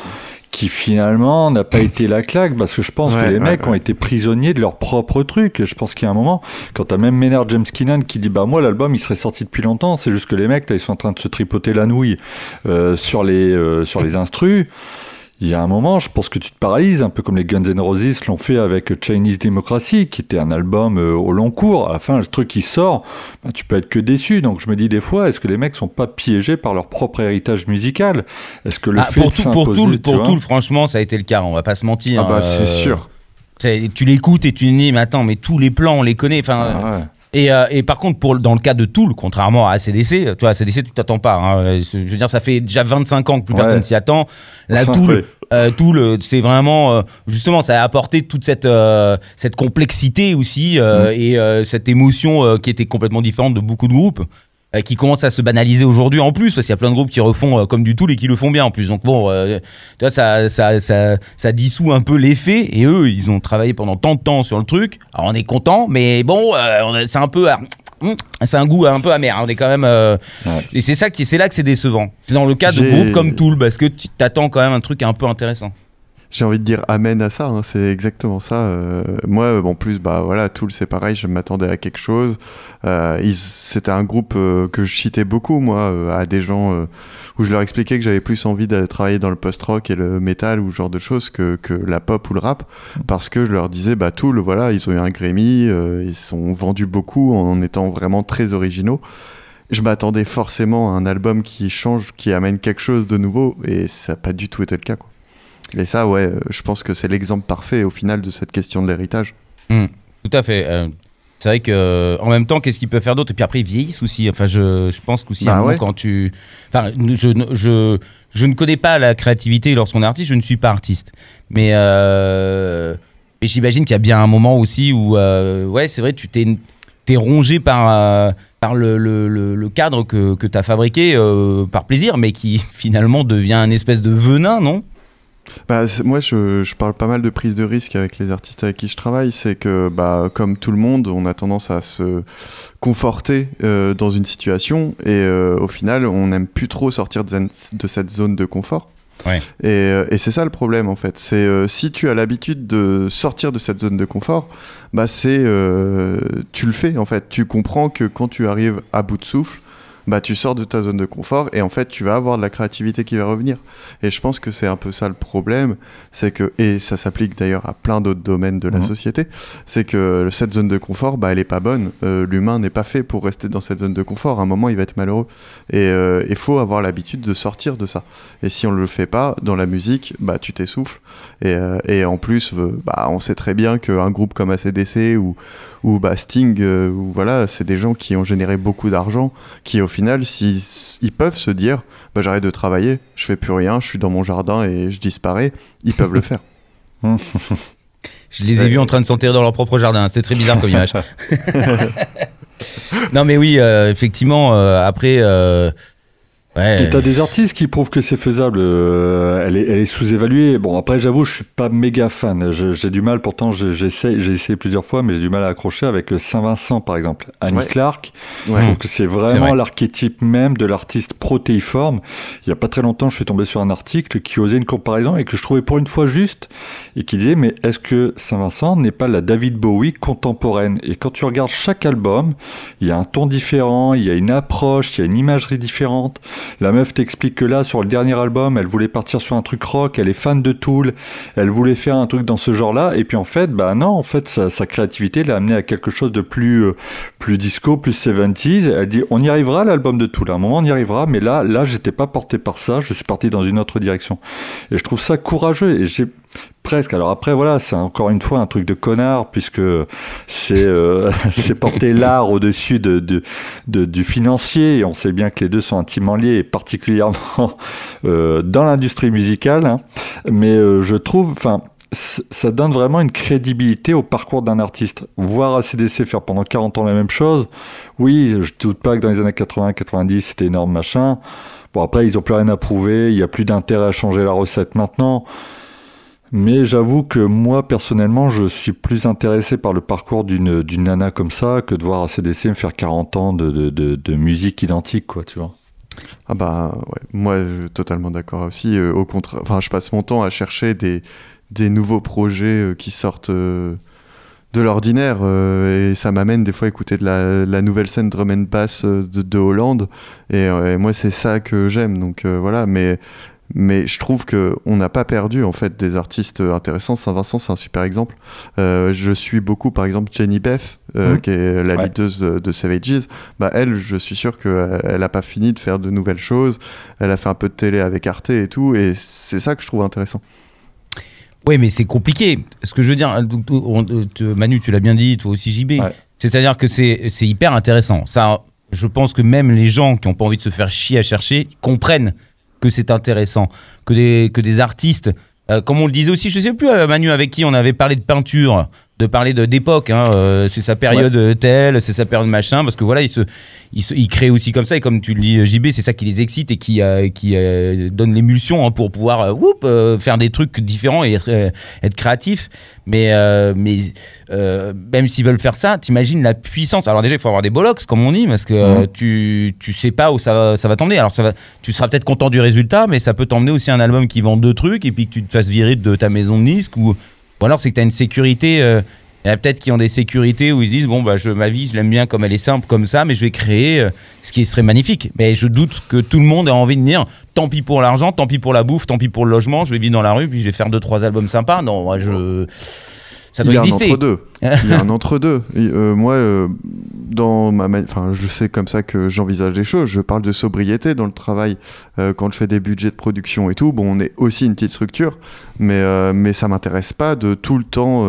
Qui finalement n'a pas été la claque, parce que je pense que les mecs ont été prisonniers de leur propre truc. Je pense qu'il y a un moment, quand t'as même Maynard James Keenan qui dit bah moi l'album il serait sorti depuis longtemps, c'est juste que les mecs là ils sont en train de se tripoter la nouille sur les instrus. Il y a un moment, je pense que tu te paralyses, un peu comme les Guns N' Roses l'ont fait avec Chinese Democracy, qui était un album au long cours. À la fin, le truc, il sort, ben, tu peux être que déçu. Donc, je me dis des fois, est-ce que les mecs ne sont pas piégés par leur propre héritage musical ? Est-ce que le fait de s'imposer... Pour tout, franchement, ça a été le cas, on ne va pas se mentir. Ah bah, c'est sûr. Tu l'écoutes et tu te dis, mais attends, mais tous les plans, on les connaît. Et par contre, dans le cas de Tool, contrairement à AC/DC, tu t'attends pas. Hein, je veux dire, ça fait déjà 25 ans que plus personne s'y attend. Tool, c'est vraiment... justement, ça a apporté toute cette complexité aussi et cette émotion qui était complètement différente de beaucoup de groupes qui commence à se banaliser aujourd'hui en plus, parce qu'il y a plein de groupes qui refont comme du Tool et qui le font bien en plus. Donc bon, tu vois, ça dissout un peu l'effet, et eux, ils ont travaillé pendant tant de temps sur le truc. Alors on est content, mais bon, c'est un peu... c'est un goût un peu amer, hein. On est quand même et c'est là que c'est décevant. C'est dans le cas de groupes comme Tool, parce que tu t'attends quand même un truc un peu intéressant. J'ai envie de dire amen à ça, hein. C'est exactement ça. Moi, en plus, bah voilà, Tool, c'est pareil. Je m'attendais à quelque chose. C'était un groupe que je citais beaucoup, moi, à des gens où je leur expliquais que j'avais plus envie d'aller travailler dans le post-rock et le métal ou ce genre de choses que la pop ou le rap, parce que je leur disais, bah Tool, voilà, ils ont eu un Grammy, ils ont vendu beaucoup en étant vraiment très originaux. Je m'attendais forcément à un album qui change, qui amène quelque chose de nouveau, et ça n'a pas du tout été le cas, quoi. Et ça, ouais, je pense que c'est l'exemple parfait au final de cette question de l'héritage. Tout à fait. C'est vrai qu'en même temps, qu'est-ce qu'ils peuvent faire d'autre ? Et puis après, ils vieillissent aussi. Enfin, je pense qu'aussi, quand tu... Enfin, je ne connais pas la créativité lorsqu'on est artiste, je ne suis pas artiste. Mais j'imagine qu'il y a bien un moment aussi où, c'est vrai, tu t'es rongé par le cadre que tu as fabriqué par plaisir, mais qui finalement devient une espèce de venin, non ? Bah, moi je parle pas mal de prise de risque avec les artistes avec qui je travaille, c'est que bah, comme tout le monde, on a tendance à se conforter dans une situation et au final on n'aime plus trop sortir de cette zone de confort. Ouais. Et c'est ça le problème en fait, c'est si tu as l'habitude de sortir de cette zone de confort, bah, tu le fais en fait, tu comprends que quand tu arrives à bout de souffle, bah, tu sors de ta zone de confort et en fait tu vas avoir de la créativité qui va revenir, et je pense que c'est un peu ça le problème, c'est que, et ça s'applique d'ailleurs à plein d'autres domaines de la société, c'est que cette zone de confort, bah, elle est pas bonne, l'humain n'est pas fait pour rester dans cette zone de confort, à un moment il va être malheureux et il faut avoir l'habitude de sortir de ça, et si on le fait pas dans la musique, bah, tu t'essouffles et en plus bah, on sait très bien qu'un groupe comme AC/DC ou bah, Sting ou voilà, c'est des gens qui ont généré beaucoup d'argent, qui au final, s'ils peuvent se dire bah, j'arrête de travailler, je fais plus rien, je suis dans mon jardin et je disparais, ils peuvent le faire. Je les ai vus en train de s'enterrer dans leur propre jardin, c'était très bizarre comme image. Non mais oui, effectivement, après... Et t'as des artistes qui prouvent que c'est faisable, elle est sous-évaluée. Bon, après j'avoue, je suis pas méga fan, j'ai du mal, pourtant j'ai essayé plusieurs fois, mais j'ai du mal à accrocher avec Saint-Vincent par exemple, Annie Clark, je trouve que c'est vraiment l'archétype même de l'artiste protéiforme. Il y a pas très longtemps, je suis tombé sur un article qui osait une comparaison et que je trouvais pour une fois juste, et qui disait mais est-ce que Saint-Vincent n'est pas la David Bowie contemporaine ? Et quand tu regardes chaque album, il y a un ton différent, il y a une approche, il y a une imagerie différente. La meuf t'explique que là, sur le dernier album, elle voulait partir sur un truc rock, elle est fan de Tool, elle voulait faire un truc dans ce genre-là, et puis en fait, bah non, en fait, sa créativité l'a amené à quelque chose de plus disco, plus 70s. Elle dit, on y arrivera, l'album de Tool, à un moment on y arrivera, mais là, j'étais pas porté par ça, je suis parti dans une autre direction. Et je trouve ça courageux, et j'ai... Presque. Alors après, voilà, c'est encore une fois un truc de connard, puisque c'est porter l'art au-dessus du financier. Et on sait bien que les deux sont intimement liés, et particulièrement dans l'industrie musicale. Hein. Mais je trouve... Ça donne vraiment une crédibilité au parcours d'un artiste. Voir AC/DC faire pendant 40 ans la même chose, oui, je ne doute pas que dans les années 80-90, c'était énorme machin. Bon, après, ils n'ont plus rien à prouver, il n'y a plus d'intérêt à changer la recette maintenant. Mais j'avoue que moi, personnellement, je suis plus intéressé par le parcours d'une nana comme ça que de voir AC/DC me faire 40 ans de musique identique, quoi, tu vois. Ah bah, ouais, moi, je suis totalement d'accord aussi. Au contraire, enfin, je passe mon temps à chercher des nouveaux projets qui sortent de l'ordinaire, et ça m'amène des fois à écouter de la nouvelle scène drum and bass de Hollande, et moi c'est ça que j'aime, donc voilà, mais je trouve qu'on n'a pas perdu en fait des artistes intéressants. Saint-Vincent, c'est un super exemple. Je suis beaucoup par exemple Jenny Beth, qui est la leaduse de Savages. Bah, elle, je suis sûr qu'elle n'a pas fini de faire de nouvelles choses, elle a fait un peu de télé avec Arte et tout, et c'est ça que je trouve intéressant. Oui, mais c'est compliqué. Ce que je veux dire, Manu, tu l'as bien dit, toi aussi JB, c'est-à-dire que c'est hyper intéressant. Ça, je pense que même les gens qui n'ont pas envie de se faire chier à chercher comprennent que c'est intéressant, que des artistes, comme on le disait aussi, je ne sais plus, Manu, avec qui on avait parlé de peinture, de parler d'époque, hein, c'est sa période telle, c'est sa période machin, parce que voilà, ils créent aussi comme ça, et comme tu le dis, JB, c'est ça qui les excite et qui donne l'émulsion, hein, pour pouvoir faire des trucs différents et être créatif. Mais même s'ils veulent faire ça, t'imagines la puissance. Alors déjà, il faut avoir des bollocks, comme on dit, parce que tu sais pas où ça va t'emmener. Alors tu seras peut-être content du résultat, mais ça peut t'emmener aussi un album qui vend deux trucs et puis que tu te fasses virer de ta maison de disques, ou... Bon, alors c'est que tu as une sécurité, il y en a peut-être qui ont des sécurités où ils se disent bon bah ma vie je l'aime bien comme elle est simple comme ça, mais je vais créer ce qui serait magnifique. Mais je doute que tout le monde ait envie de dire tant pis pour l'argent, tant pis pour la bouffe, tant pis pour le logement, je vais vivre dans la rue puis je vais faire 2-3 albums sympas. Non, moi ça doit exister. Il y a un entre-deux. Moi, dans je sais comme ça que j'envisage les choses. Je parle de sobriété dans le travail. Quand je fais des budgets de production et tout, bon, on est aussi une petite structure, mais ça m'intéresse pas de tout le temps.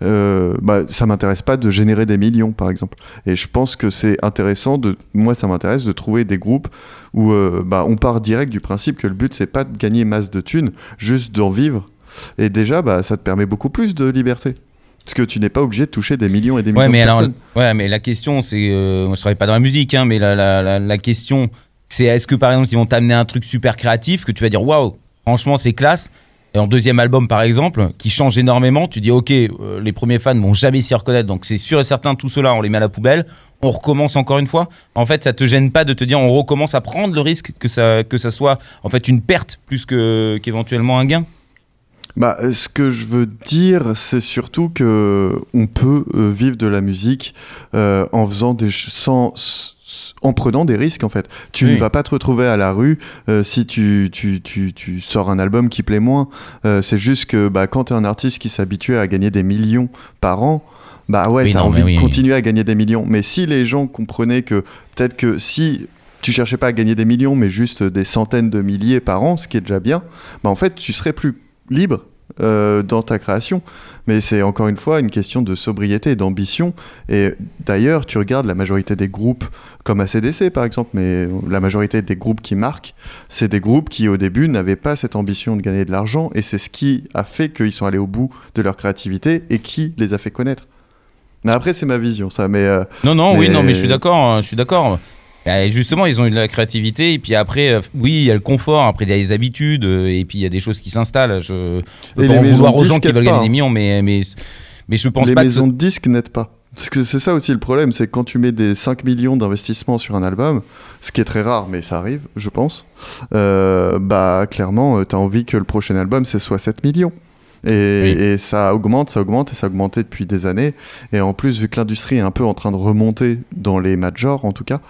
Ça m'intéresse pas de générer des millions, par exemple. Et je pense que c'est intéressant moi, ça m'intéresse de trouver des groupes où on part direct du principe que le but c'est pas de gagner masse de thunes, juste d'en vivre. Et déjà, ça te permet beaucoup plus de liberté. Parce que tu n'es pas obligé de toucher des millions et des millions de personnes. Ouais, mais la question, c'est... moi, je travaille pas dans la musique, hein, mais la question, c'est est-ce que, par exemple, ils vont t'amener un truc super créatif que tu vas dire « Waouh, franchement, c'est classe ». Et en deuxième album, par exemple, qui change énormément, tu dis « Ok, les premiers fans vont jamais s'y reconnaître, donc c'est sûr et certain, tout cela, on les met à la poubelle, on recommence encore une fois ». En fait, ça te gêne pas de te dire « On recommence à prendre le risque que ça soit en fait une perte plus qu'éventuellement un gain ». Bah, ce que je veux dire, c'est surtout que on peut vivre de la musique en faisant en prenant des risques en fait. Tu ne vas pas te retrouver à la rue si tu sors un album qui plaît moins. C'est juste que quand t'es un artiste qui s'habitue à gagner des millions par an, t'as envie de continuer à gagner des millions. Mais si les gens comprenaient que peut-être que si tu cherchais pas à gagner des millions, mais juste des centaines de milliers par an, ce qui est déjà bien, en fait tu serais plus libre dans ta création, mais c'est encore une fois une question de sobriété et d'ambition. Et d'ailleurs, tu regardes la majorité des groupes comme AC/DC par exemple, mais la majorité des groupes qui marquent, c'est des groupes qui au début n'avaient pas cette ambition de gagner de l'argent, et c'est ce qui a fait qu'ils sont allés au bout de leur créativité et qui les a fait connaître. Mais après, c'est ma vision, ça. Mais mais je suis d'accord, Et justement, ils ont eu de la créativité, et puis après, oui, il y a le confort, après il y a les habitudes, et puis il y a des choses qui s'installent. Je peux pas en vouloir aux gens qui veulent gagner des millions, mais je pense pas que... Les maisons de disques n'aident pas. Parce que c'est ça aussi le problème, c'est que quand tu mets des 5 millions d'investissements sur un album, ce qui est très rare, mais ça arrive, je pense, clairement, t'as envie que le prochain album, c'est soit 7 millions. Et ça augmente, et ça a augmenté depuis des années. Et en plus, vu que l'industrie est un peu en train de remonter dans les majors, en tout cas,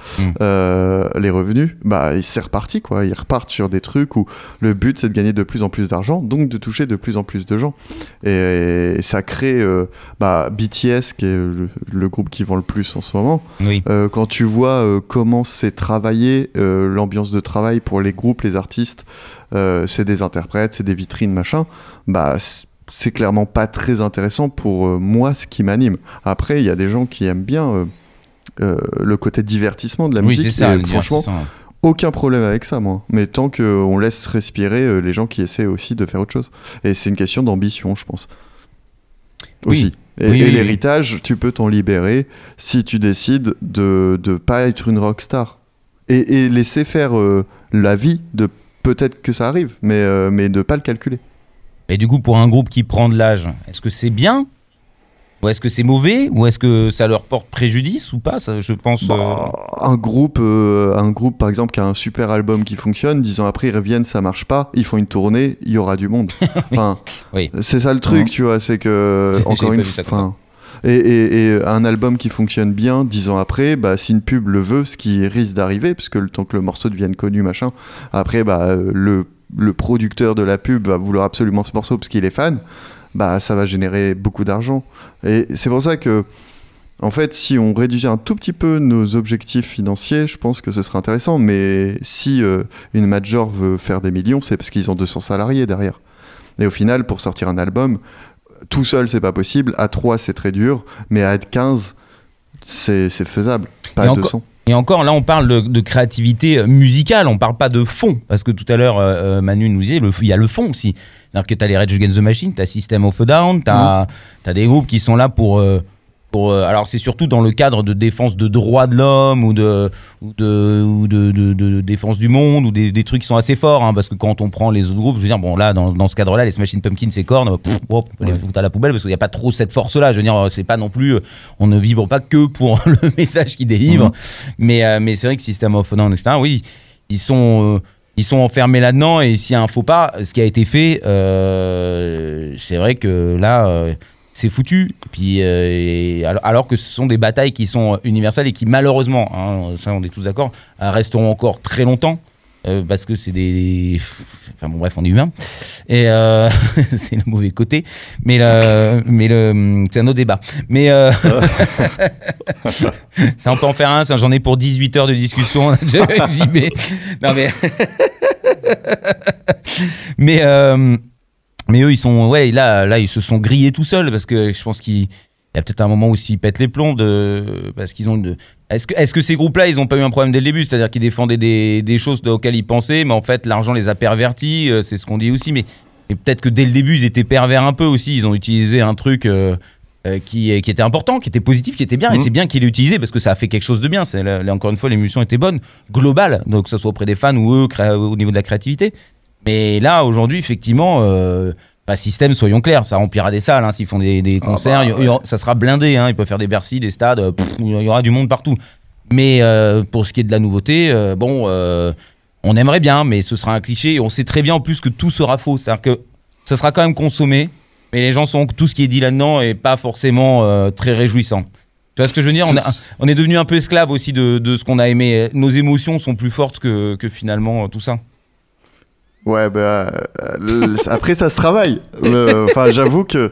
les revenus, c'est reparti, quoi. Ils repartent sur des trucs où le but, c'est de gagner de plus en plus d'argent, donc de toucher de plus en plus de gens. Et ça crée BTS, qui est le groupe qui vend le plus en ce moment. Oui. Quand tu vois comment c'est travaillé, l'ambiance de travail pour les groupes, les artistes, c'est des interprètes, c'est des vitrines, machin, c'est clairement pas très intéressant pour moi, ce qui m'anime. Après, il y a des gens qui aiment bien le côté divertissement de la musique, c'est ça, et franchement, aucun problème avec ça, moi. Mais tant qu'on laisse respirer les gens qui essaient aussi de faire autre chose. Et c'est une question d'ambition, je pense. Aussi. Oui. Et l'héritage, tu peux t'en libérer si tu décides de pas être une rockstar. Et laisser faire... l'avis de peut-être que ça arrive, mais de pas le calculer. Et du coup, pour un groupe qui prend de l'âge, est-ce que c'est bien ? Ou est-ce que c'est mauvais ? Ou est-ce que ça leur porte préjudice ou pas ? Ça, je pense. Un groupe, par exemple, qui a un super album qui fonctionne, 10 ans après, ils reviennent, ça marche pas, ils font une tournée, il y aura du monde. Enfin, oui. C'est ça le truc, tu vois, c'est que encore une fois. Et un album qui fonctionne bien 10 ans après, bah, si une pub le veut, ce qui risque d'arriver, parce que le temps que le morceau devienne connu, machin, après, bah, le producteur de la pub va vouloir absolument ce morceau parce qu'il est fan, bah, ça va générer beaucoup d'argent. Et c'est pour ça que, en fait, si on réduisait un tout petit peu nos objectifs financiers, je pense que ce serait intéressant. Mais si une major veut faire des millions, c'est parce qu'ils ont 200 salariés derrière. Et au final, pour sortir un album, tout seul, c'est pas possible. À 3, c'est très dur. Mais à 15, c'est faisable. Pas à 200. Et encore, là, on parle de créativité musicale. On parle pas de fond. Parce que tout à l'heure, Manu nous disait, il y a le fond aussi. Alors que t'as les Rage Against the Machine, t'as System of a Down, t'as des groupes qui sont là pour... Alors, c'est surtout dans le cadre de défense de droits de l'homme ou de défense du monde ou des trucs qui sont assez forts. Hein, parce que quand on prend les autres groupes, je veux dire, bon, là, dans ce cadre-là, les Smashing Pumpkins, c'est Korn, on peut les foutre à la poubelle parce qu'il n'y a pas trop cette force-là. Je veux dire, c'est pas non plus... On ne vibre pas que pour le message qu'ils délivrent. Mais c'est vrai que System of a Down, etc., oui, ils sont enfermés là-dedans, et s'il y a un faux pas, ce qui a été fait, c'est vrai que là, c'est foutu. Puis, alors que ce sont des batailles qui sont universelles et qui, malheureusement, hein, ça on est tous d'accord, resteront encore très longtemps, parce que c'est des... Enfin bon, bref, on est humain. Et c'est le mauvais côté, mais c'est un autre débat. Mais ça, on peut en faire un, ça, j'en ai pour 18 heures de discussion, on a déjà eu JB. Non mais... mais eux, ils sont... Ouais, là, ils se sont grillés tout seuls, parce que je pense qu'il y a peut-être un moment où ils pètent les plombs, parce qu'ils ont... Est-ce que ces groupes-là, ils n'ont pas eu un problème dès le début ? C'est-à-dire qu'ils défendaient des choses auxquelles ils pensaient, mais en fait, l'argent les a pervertis, c'est ce qu'on dit aussi, mais peut-être que dès le début, ils étaient pervers un peu aussi, ils ont utilisé un truc... qui était important, qui était positif, qui était bien, et c'est bien qu'il l'ait utilisé parce que ça a fait quelque chose de bien. Encore une fois, l'émulsion était bonne, globale, donc que ce soit auprès des fans ou eux, au niveau de la créativité. Mais là, aujourd'hui, effectivement, système, soyons clairs, ça remplira des salles, hein, s'ils font des concerts, ça sera blindé, hein, ils peuvent faire des Bercy, des stades, il y aura du monde partout. Mais pour ce qui est de la nouveauté, on aimerait bien, mais ce sera un cliché, et on sait très bien en plus que tout sera faux, c'est-à-dire que ça sera quand même consommé. Mais les gens sont... Tout ce qui est dit là-dedans n'est pas forcément très réjouissant. Tu vois ce que je veux dire ? On est devenu un peu esclave aussi de ce qu'on a aimé. Nos émotions sont plus fortes que finalement tout ça. Ouais, après, ça se travaille. J'avoue que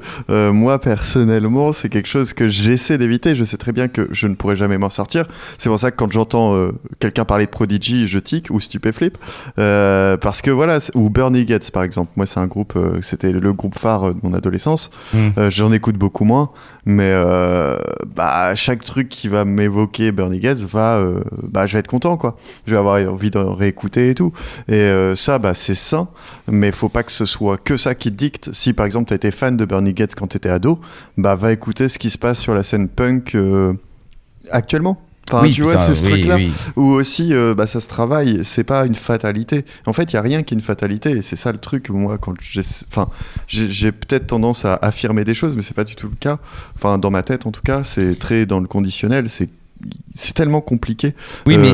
moi, personnellement, c'est quelque chose que j'essaie d'éviter. Je sais très bien que je ne pourrai jamais m'en sortir. C'est pour ça que quand j'entends quelqu'un parler de Prodigy, je tique, ou Stupéflip. Parce que voilà, ou Bernie Getz, par exemple. Moi, c'est un groupe, c'était le groupe phare de mon adolescence. J'en écoute beaucoup moins. Mais chaque truc qui va m'évoquer Bernie Getz, je vais être content, quoi. Je vais avoir envie de réécouter et tout. Et c'est sain, mais faut pas que ce soit que ça qui te dicte. Si par exemple t'as été fan de Bernie Getz quand t'étais ado, va écouter ce qui se passe sur la scène punk actuellement. Enfin, oui, tu vois, c'est ce truc-là. Oui. Ou aussi, ça se travaille. C'est pas une fatalité. En fait, il y a rien qui est une fatalité. Et c'est ça le truc. Moi, quand j'ai peut-être tendance à affirmer des choses, mais c'est pas du tout le cas. Enfin, dans ma tête, en tout cas, c'est très dans le conditionnel. C'est tellement compliqué. Oui, mais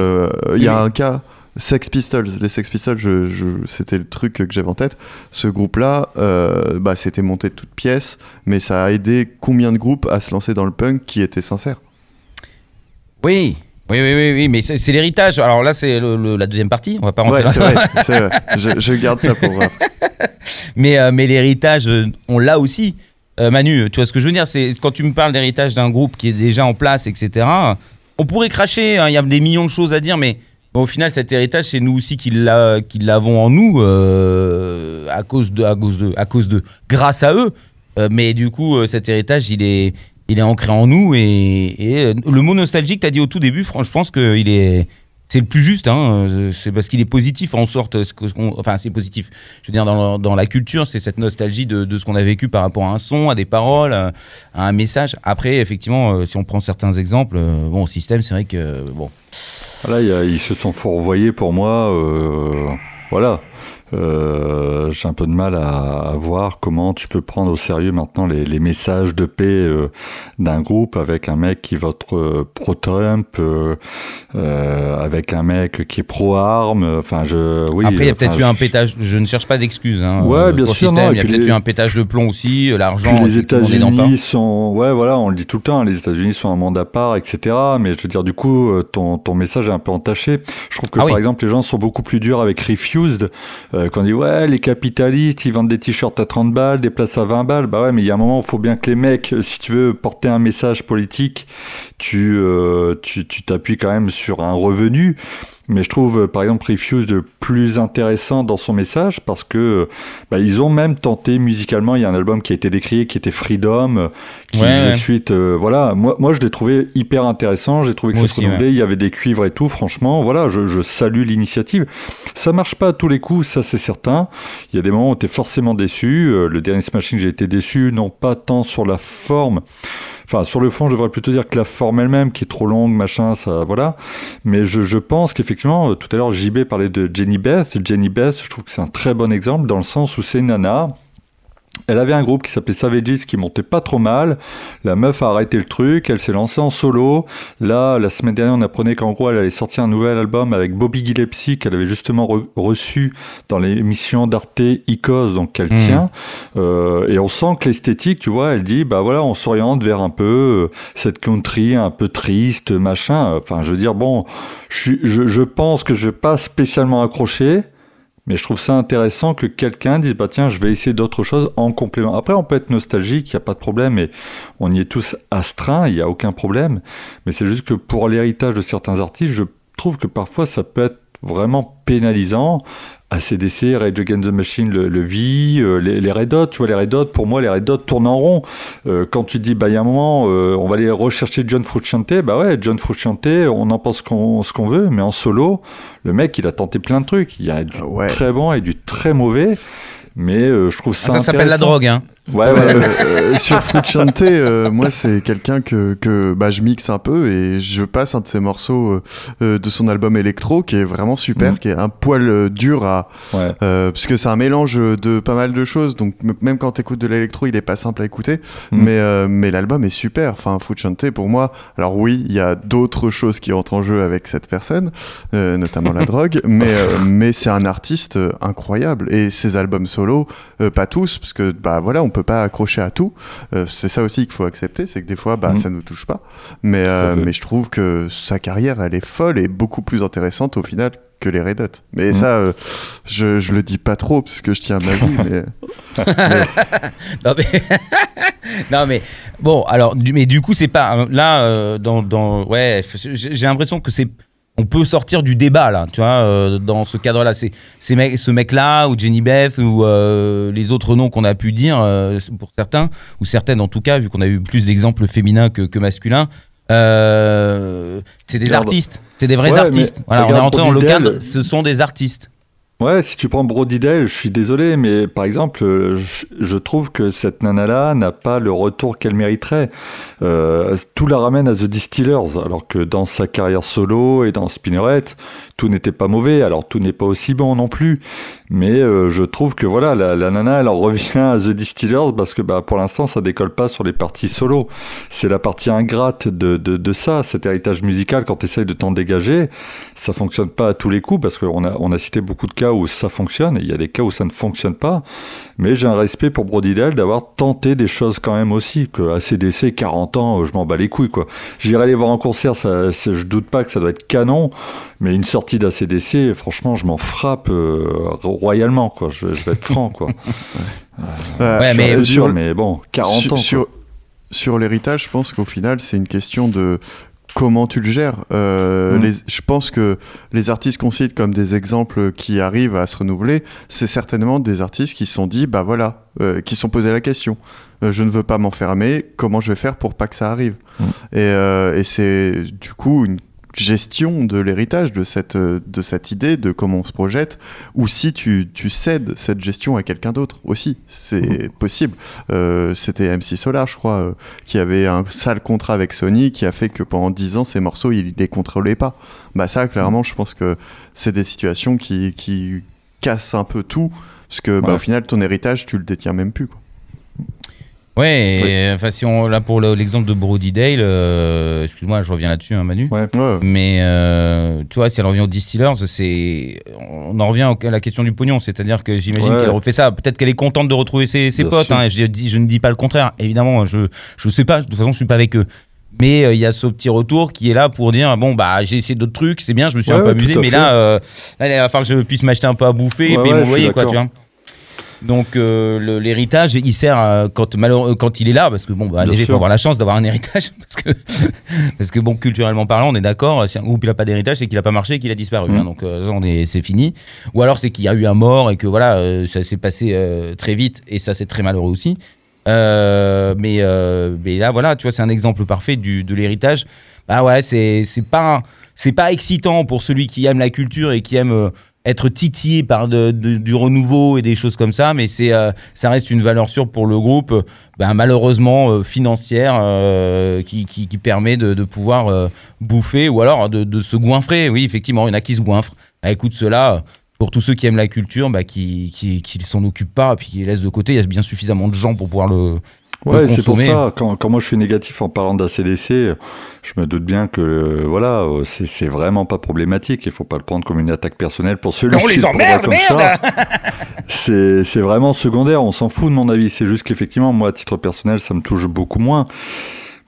il y a un cas. Sex Pistols, les Sex Pistols, c'était le truc que j'avais en tête. Ce groupe-là, c'était monté de toutes pièces, mais ça a aidé combien de groupes à se lancer dans le punk qui étaient sincères ? Oui, mais c'est l'héritage. Alors là, c'est la deuxième partie, on va pas rentrer là. C'est vrai. Je garde ça pour voir. Mais l'héritage, on l'a aussi. Manu, tu vois ce que je veux dire ? C'est quand tu me parles d'héritage d'un groupe qui est déjà en place, etc., on pourrait cracher, hein, y a des millions de choses à dire, mais... Au final, cet héritage, c'est nous aussi qui l'avons en nous, grâce à eux. Mais du coup, cet héritage, il est ancré en nous. Et le mot nostalgique, tu as dit au tout début, je pense qu'il est, C'est le plus juste, hein. C'est parce qu'il est positif en sorte, enfin c'est positif. Je veux dire dans la culture, c'est cette nostalgie de ce qu'on a vécu par rapport à un son, à des paroles, à un message. Après, effectivement, si on prend certains exemples, bon, System, c'est vrai que bon. Voilà, ils se sont fourvoyés pour moi. Voilà. J'ai un peu de mal à voir comment tu peux prendre au sérieux maintenant les messages de paix d'un groupe avec un mec qui vote pro-Trump, avec un mec qui est pro-arme. Enfin, après, il y a peut-être eu un pétage. Je ne cherche pas d'excuses. Hein, ouais, bien sûr. Non, il y a peut-être eu un pétage de plomb aussi. L'argent. Les États-Unis sont. Ouais, voilà, on le dit tout le temps. Les États-Unis sont un monde à part, etc. Mais je veux dire, du coup, ton message est un peu entaché. Je trouve que par exemple, les gens sont beaucoup plus durs avec Refused. Qu'on dit ouais les capitalistes ils vendent des t-shirts à 30 balles, des places à 20 balles, bah ouais mais il y a un moment où il faut bien que les mecs si tu veux porter un message politique tu t'appuies quand même sur un revenu. Mais je trouve par exemple Refused plus intéressant dans son message parce que bah, ils ont même tenté musicalement, il y a un album qui a été décrié qui était Freedom qui faisait suite voilà, moi je l'ai trouvé hyper intéressant, j'ai trouvé que ça se renouvelait, il y avait des cuivres et tout, franchement, voilà, je salue l'initiative. Ça marche pas à tous les coups, ça c'est certain. Il y a des moments où t'es forcément déçu, le dernier Smashing j'ai été déçu, non pas tant sur la forme. Enfin, sur le fond, je devrais plutôt dire que la forme elle-même, qui est trop longue, machin, ça, voilà. Mais je pense qu'effectivement, tout à l'heure, JB parlait de Jenny Beth. Jenny Beth, je trouve que c'est un très bon exemple dans le sens où c'est une nana. Elle avait un groupe qui s'appelait Savages qui montait pas trop mal. La meuf a arrêté le truc, elle s'est lancée en solo. Là, la semaine dernière, on apprenait qu'en gros, elle allait sortir un nouvel album avec Bobby Gillespie qu'elle avait justement reçu dans l'émission d'Arte Icos, donc qu'elle tient. Et on sent que l'esthétique, tu vois, elle dit, bah voilà, on s'oriente vers un peu cette country un peu triste, machin. Enfin, je veux dire, bon, je pense que je vais pas spécialement accrocher. Mais je trouve ça intéressant que quelqu'un dise bah tiens je vais essayer d'autres choses en complément. Après on peut être nostalgique, il n'y a pas de problème et on y est tous astreints, il n'y a aucun problème. Mais c'est juste que pour l'héritage de certains artistes, je trouve que parfois ça peut être vraiment pénalisant. AC/DC, Rage Against the Machine le vit, les Red Hot, tu vois les Red Hot, pour moi les Red Hot tournent en rond. Quand tu dis bah il y a un moment on va aller rechercher John Frusciante, bah ouais John Frusciante, on en pense ce qu'on veut, mais en solo, le mec il a tenté plein de trucs, il y a du très bon et du très mauvais, mais je trouve ça intéressant. Ça s'appelle la drogue hein. Ouais, sur Frusciante, moi c'est quelqu'un que bah je mixe un peu et je passe un de ses morceaux de son album Electro qui est vraiment super, qui est un poil dur à parce que c'est un mélange de pas mal de choses donc même quand t'écoutes de l'électro il est pas simple à écouter mais l'album est super. Enfin Frusciante pour moi, alors oui il y a d'autres choses qui entrent en jeu avec cette personne notamment la drogue mais c'est un artiste incroyable et ses albums solo pas tous parce que bah voilà on peut pas accrocher à tout, c'est ça aussi qu'il faut accepter, c'est que des fois bah, ça nous touche pas mais je trouve que sa carrière elle est folle et beaucoup plus intéressante au final que les Red Hot mais ça je le dis pas trop parce que je tiens à ma vie Non mais bon alors du coup c'est pas là j'ai l'impression que c'est on peut sortir du débat là, tu vois, dans ce cadre-là. Ce mec-là, ou Jenny Beth, ou les autres noms qu'on a pu dire, pour certains, ou certaines en tout cas, vu qu'on a eu plus d'exemples féminins que masculins, c'est des artistes, c'est des vrais artistes. Voilà, on est rentré dans le cadre, ce sont des artistes. Ouais, si tu prends Brody Dalle, je suis désolé, mais par exemple, je trouve que cette nana-là n'a pas le retour qu'elle mériterait. Tout la ramène à The Distillers, alors que dans sa carrière solo et dans Spinnerette, tout n'était pas mauvais, alors tout n'est pas aussi bon non plus. Mais je trouve que voilà, la nana, elle en revient à The Distillers parce que bah, pour l'instant, ça décolle pas sur les parties solo. C'est la partie ingrate de ça, cet héritage musical, quand tu essayes de t'en dégager, ça fonctionne pas à tous les coups parce qu'on a cité beaucoup de cas où ça fonctionne, et il y a des cas où ça ne fonctionne pas, mais j'ai un respect pour Brody Dalle d'avoir tenté des choses quand même aussi, que AC/DC, 40 ans, je m'en bats les couilles, quoi. J'irai les voir en concert, ça, je doute pas que ça doit être canon, mais une sortie d'ACDC, franchement, je m'en frappe royalement, quoi. Je vais être franc, quoi. Mais bon, 40 ans. Sur l'héritage, je pense qu'au final, c'est une question de comment tu le gères. Je pense que les artistes qu'on cite comme des exemples qui arrivent à se renouveler, c'est certainement des artistes qui se sont dit, bah voilà, qui se sont posés la question. Je ne veux pas m'enfermer, comment je vais faire pour pas que ça arrive ? Et c'est du coup une gestion de l'héritage, de cette idée, de comment on se projette, ou si tu cèdes cette gestion à quelqu'un d'autre aussi, c'est possible. C'était MC Solar, je crois, qui avait un sale contrat avec Sony, qui a fait que pendant 10 ans, ses morceaux, il les contrôlait pas. Bah ça, clairement, je pense que c'est des situations qui cassent un peu tout, parce que bah, au final, ton héritage, tu le détiens même plus, quoi. Ouais, et, enfin, si on, là pour l'exemple de Brody Dalle, excuse-moi, je reviens là-dessus, hein, Manu. Ouais. Mais tu vois, si elle revient aux Distillers, on en revient à la question du pognon, c'est-à-dire que j'imagine qu'elle refait ça. Peut-être qu'elle est contente de retrouver ses potes. Hein, je ne dis pas le contraire. Évidemment, je sais pas. De toute façon, je suis pas avec eux. Mais il y a ce petit retour qui est là pour dire bon bah j'ai essayé d'autres trucs, c'est bien, je me suis un peu amusé, mais là, il va falloir que je puisse m'acheter un peu à bouffer et payer mon loyer, quoi, tu vois. Donc l'héritage, il sert quand il est là, parce que bon, bah, déjà il faut avoir la chance d'avoir un héritage, parce que bon, culturellement parlant, on est d'accord. Si un groupe il a pas d'héritage, c'est qu'il a pas marché, et qu'il a disparu. Hein, donc c'est fini. Ou alors c'est qu'il y a eu un mort et que voilà, ça s'est passé très vite et ça c'est très malheureux aussi. Mais là voilà, tu vois, c'est un exemple parfait de l'héritage. Bah ouais, c'est pas excitant pour celui qui aime la culture et qui aime être titillé par du renouveau et des choses comme ça, mais ça reste une valeur sûre pour le groupe, malheureusement financière, qui permet de pouvoir bouffer, ou alors de se goinfrer. Oui, effectivement, il y en a qui se goinfrent. Bah, écoute, ceux-là, pour tous ceux qui aiment la culture, bah, qui s'en occupent pas et puis qui les laissent de côté, il y a bien suffisamment de gens pour pouvoir le consommer. C'est pour ça, quand moi je suis négatif en parlant d'ACDC, je me doute bien que voilà, c'est vraiment pas problématique, il faut pas le prendre comme une attaque personnelle pour celui qui se prendra comme ça. C'est vraiment secondaire, on s'en fout de mon avis, c'est juste qu'effectivement, moi à titre personnel, ça me touche beaucoup moins.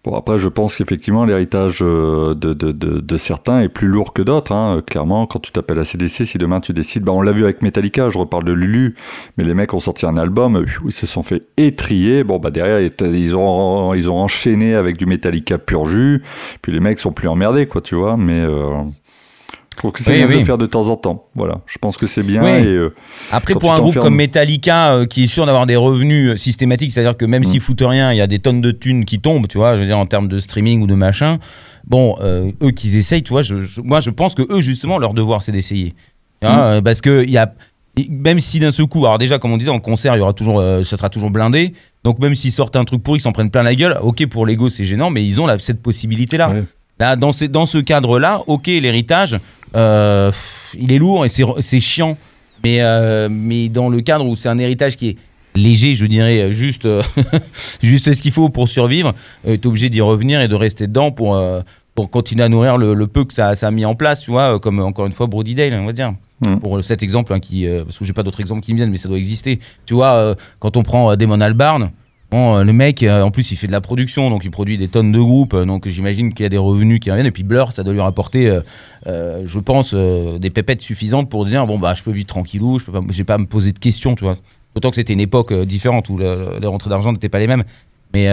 Bon, après, je pense qu'effectivement, l'héritage de certains est plus lourd que d'autres. Hein. Clairement, quand tu t'appelles AC/DC, si demain tu décides... Bah, on l'a vu avec Metallica, je reparle de Lulu, mais les mecs ont sorti un album, ils se sont fait étrier. Bon, bah derrière, ils ont enchaîné avec du Metallica pur jus, puis les mecs sont plus emmerdés, quoi, tu vois. Mais je trouve que c'est bien de le faire de temps en temps. Voilà, je pense que c'est bien. Oui. Et, après, pour un groupe comme Metallica, qui est sûr d'avoir des revenus systématiques, c'est-à-dire que même s'ils foutent rien, il y a des tonnes de thunes qui tombent, tu vois, je veux dire, en termes de streaming ou de machin. Bon, eux qu'ils essayent, tu vois, moi je pense que eux, justement, leur devoir, c'est d'essayer. Hein, parce que même si d'un seul coup, alors déjà, comme on disait, en concert, il y aura toujours, ça sera toujours blindé. Donc même s'ils sortent un truc pourri, ils s'en prennent plein la gueule, ok, pour l'ego, c'est gênant, mais ils ont cette possibilité-là. Ouais. Là, dans ce cadre-là, ok, l'héritage, il est lourd et c'est chiant, mais dans le cadre où c'est un héritage qui est léger, je dirais, juste ce qu'il faut pour survivre, t'es obligé d'y revenir et de rester dedans pour continuer à nourrir le peu que ça a mis en place, tu vois, comme encore une fois Brody Dalle, on va dire. Pour cet exemple, hein, parce que j'ai pas d'autres exemples qui me viennent, mais ça doit exister. Tu vois, quand on prend Damon Albarn, bon, le mec, en plus, il fait de la production, donc il produit des tonnes de groupes, donc j'imagine qu'il y a des revenus qui reviennent. Et puis Blur, ça doit lui rapporter, je pense, des pépettes suffisantes pour dire bon, bah, je peux vivre tranquillou, j'ai pas à me poser de questions, tu vois. Autant que c'était une époque différente où les rentrées d'argent n'étaient pas les mêmes. Mais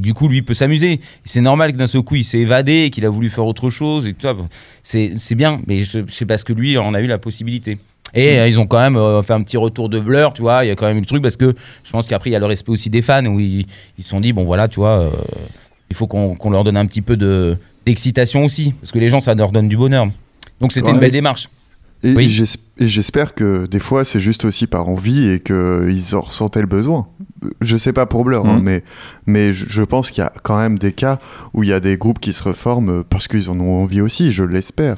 du coup, lui, il peut s'amuser. Et c'est normal que d'un seul coup, il s'est évadé et qu'il a voulu faire autre chose. Et tout ça. C'est bien, mais c'est parce que lui, on a eu la possibilité. Et ils ont quand même fait un petit retour de Blur, tu vois, il y a quand même eu le truc, parce que je pense qu'après il y a le respect aussi des fans, où ils se sont dit, bon voilà, tu vois, il faut qu'on leur donne un petit peu d'excitation aussi, parce que les gens, ça leur donne du bonheur. Donc c'était une belle démarche. Et, j'espère que des fois c'est juste aussi par envie et qu'ils en ressentaient le besoin. Je sais pas pour Blur, hein, mais je pense qu'il y a quand même des cas où il y a des groupes qui se reforment parce qu'ils en ont envie aussi, je l'espère.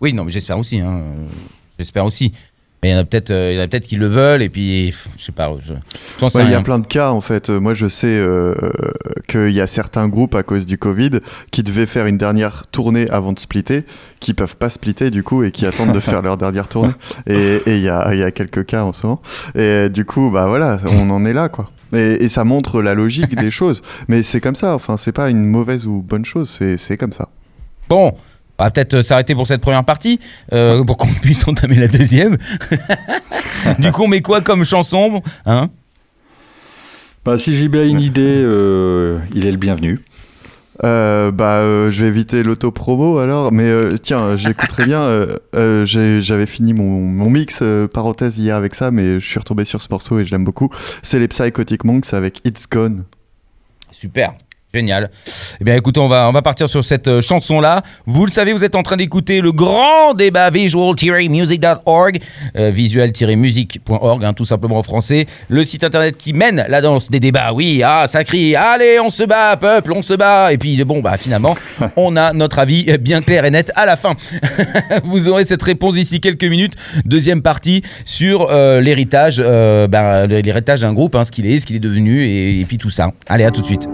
Oui, non, mais j'espère aussi, hein. J'espère aussi. Mais il y en a peut-être qui le veulent, et puis je sais pas. Il y a plein de cas en fait. Moi je sais qu'il y a certains groupes à cause du Covid qui devaient faire une dernière tournée avant de splitter, qui peuvent pas splitter du coup et qui attendent de faire leur dernière tournée. Et il y a quelques cas en ce moment. Et du coup, bah voilà, on en est là quoi. Et ça montre la logique des choses. Mais c'est comme ça, enfin c'est pas une mauvaise ou bonne chose, c'est comme ça. Bon. On va peut-être s'arrêter pour cette première partie, pour qu'on puisse entamer la deuxième. Du coup, on met quoi comme chanson, hein ? Bah, si j'ai bien une idée, il est le bienvenu. Je vais éviter l'auto-promo alors, mais tiens, j'écouterai bien. J'avais fini mon mix, parenthèse, hier avec ça, mais je suis retombé sur ce morceau et je l'aime beaucoup. C'est les Psychotic Monks avec It's Gone. Super. Génial. Eh bien, écoutez, on va partir sur cette chanson-là. Vous le savez, vous êtes en train d'écouter le grand débat visual-music.org, visual-music.org, tout simplement en français. Le site internet qui mène la danse des débats. Oui, ça crie, allez, on se bat, peuple, on se bat. Et puis, bon, finalement, on a notre avis bien clair et net à la fin. Vous aurez cette réponse d'ici quelques minutes. Deuxième partie sur l'héritage d'un groupe, ce qu'il est devenu, et puis tout ça. Allez, à tout de suite.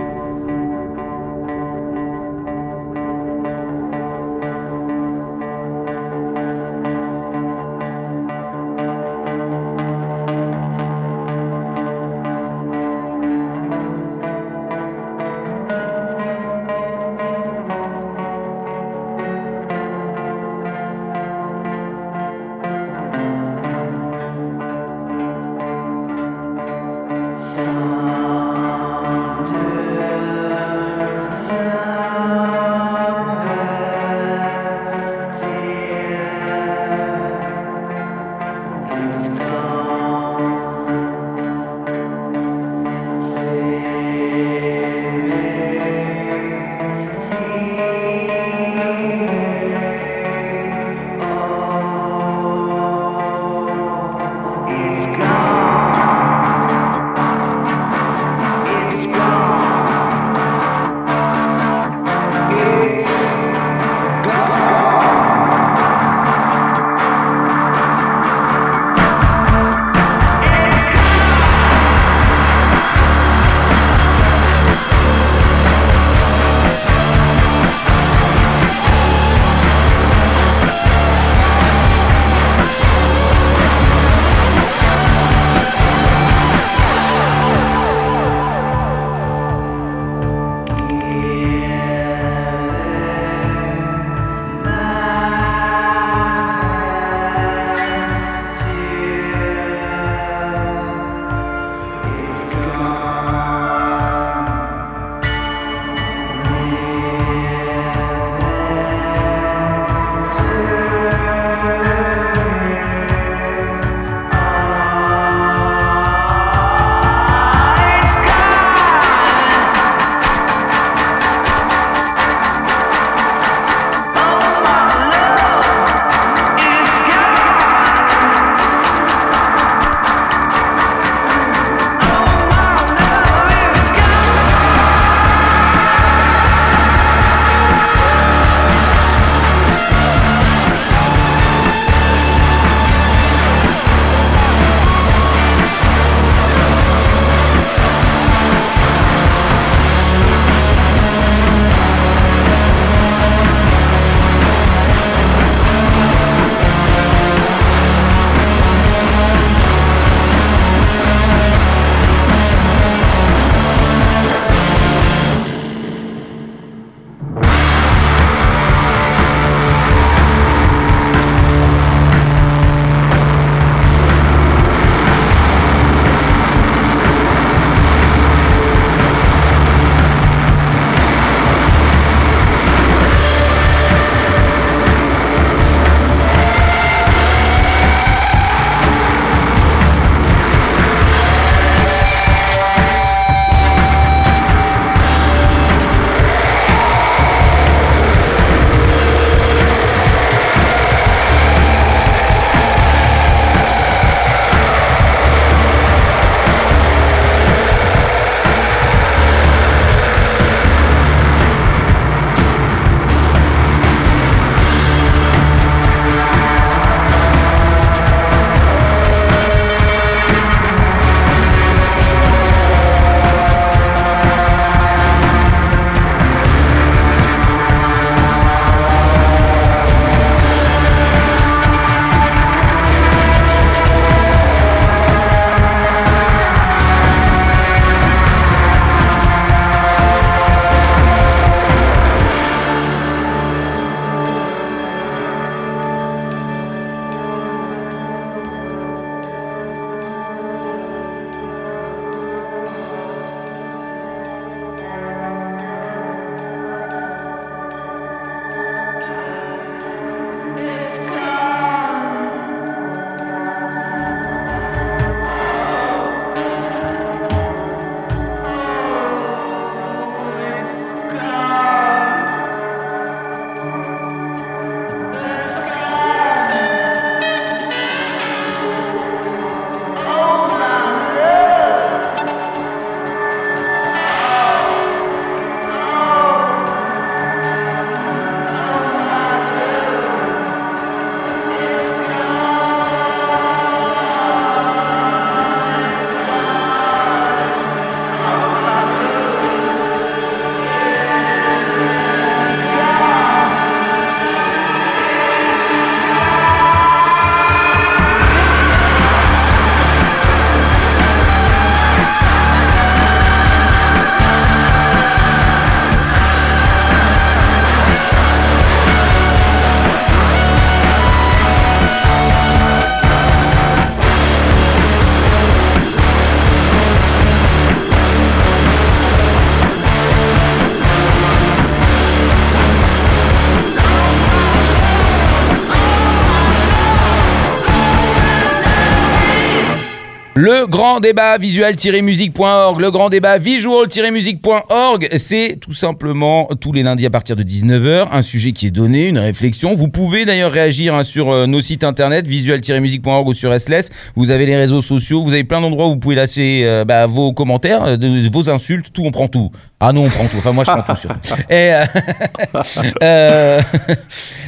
Le grand débat visual-music.org, le grand débat visual-music.org, c'est tout simplement tous les lundis à partir de 19h, un sujet qui est donné, une réflexion. Vous pouvez d'ailleurs réagir sur nos sites internet, visual-music.org ou sur SLS. Vous avez les réseaux sociaux, vous avez plein d'endroits où vous pouvez lâcher vos commentaires, vos insultes, tout, on prend tout. Ah non, on prend tout. Enfin, moi, je prends tout, surtout. Et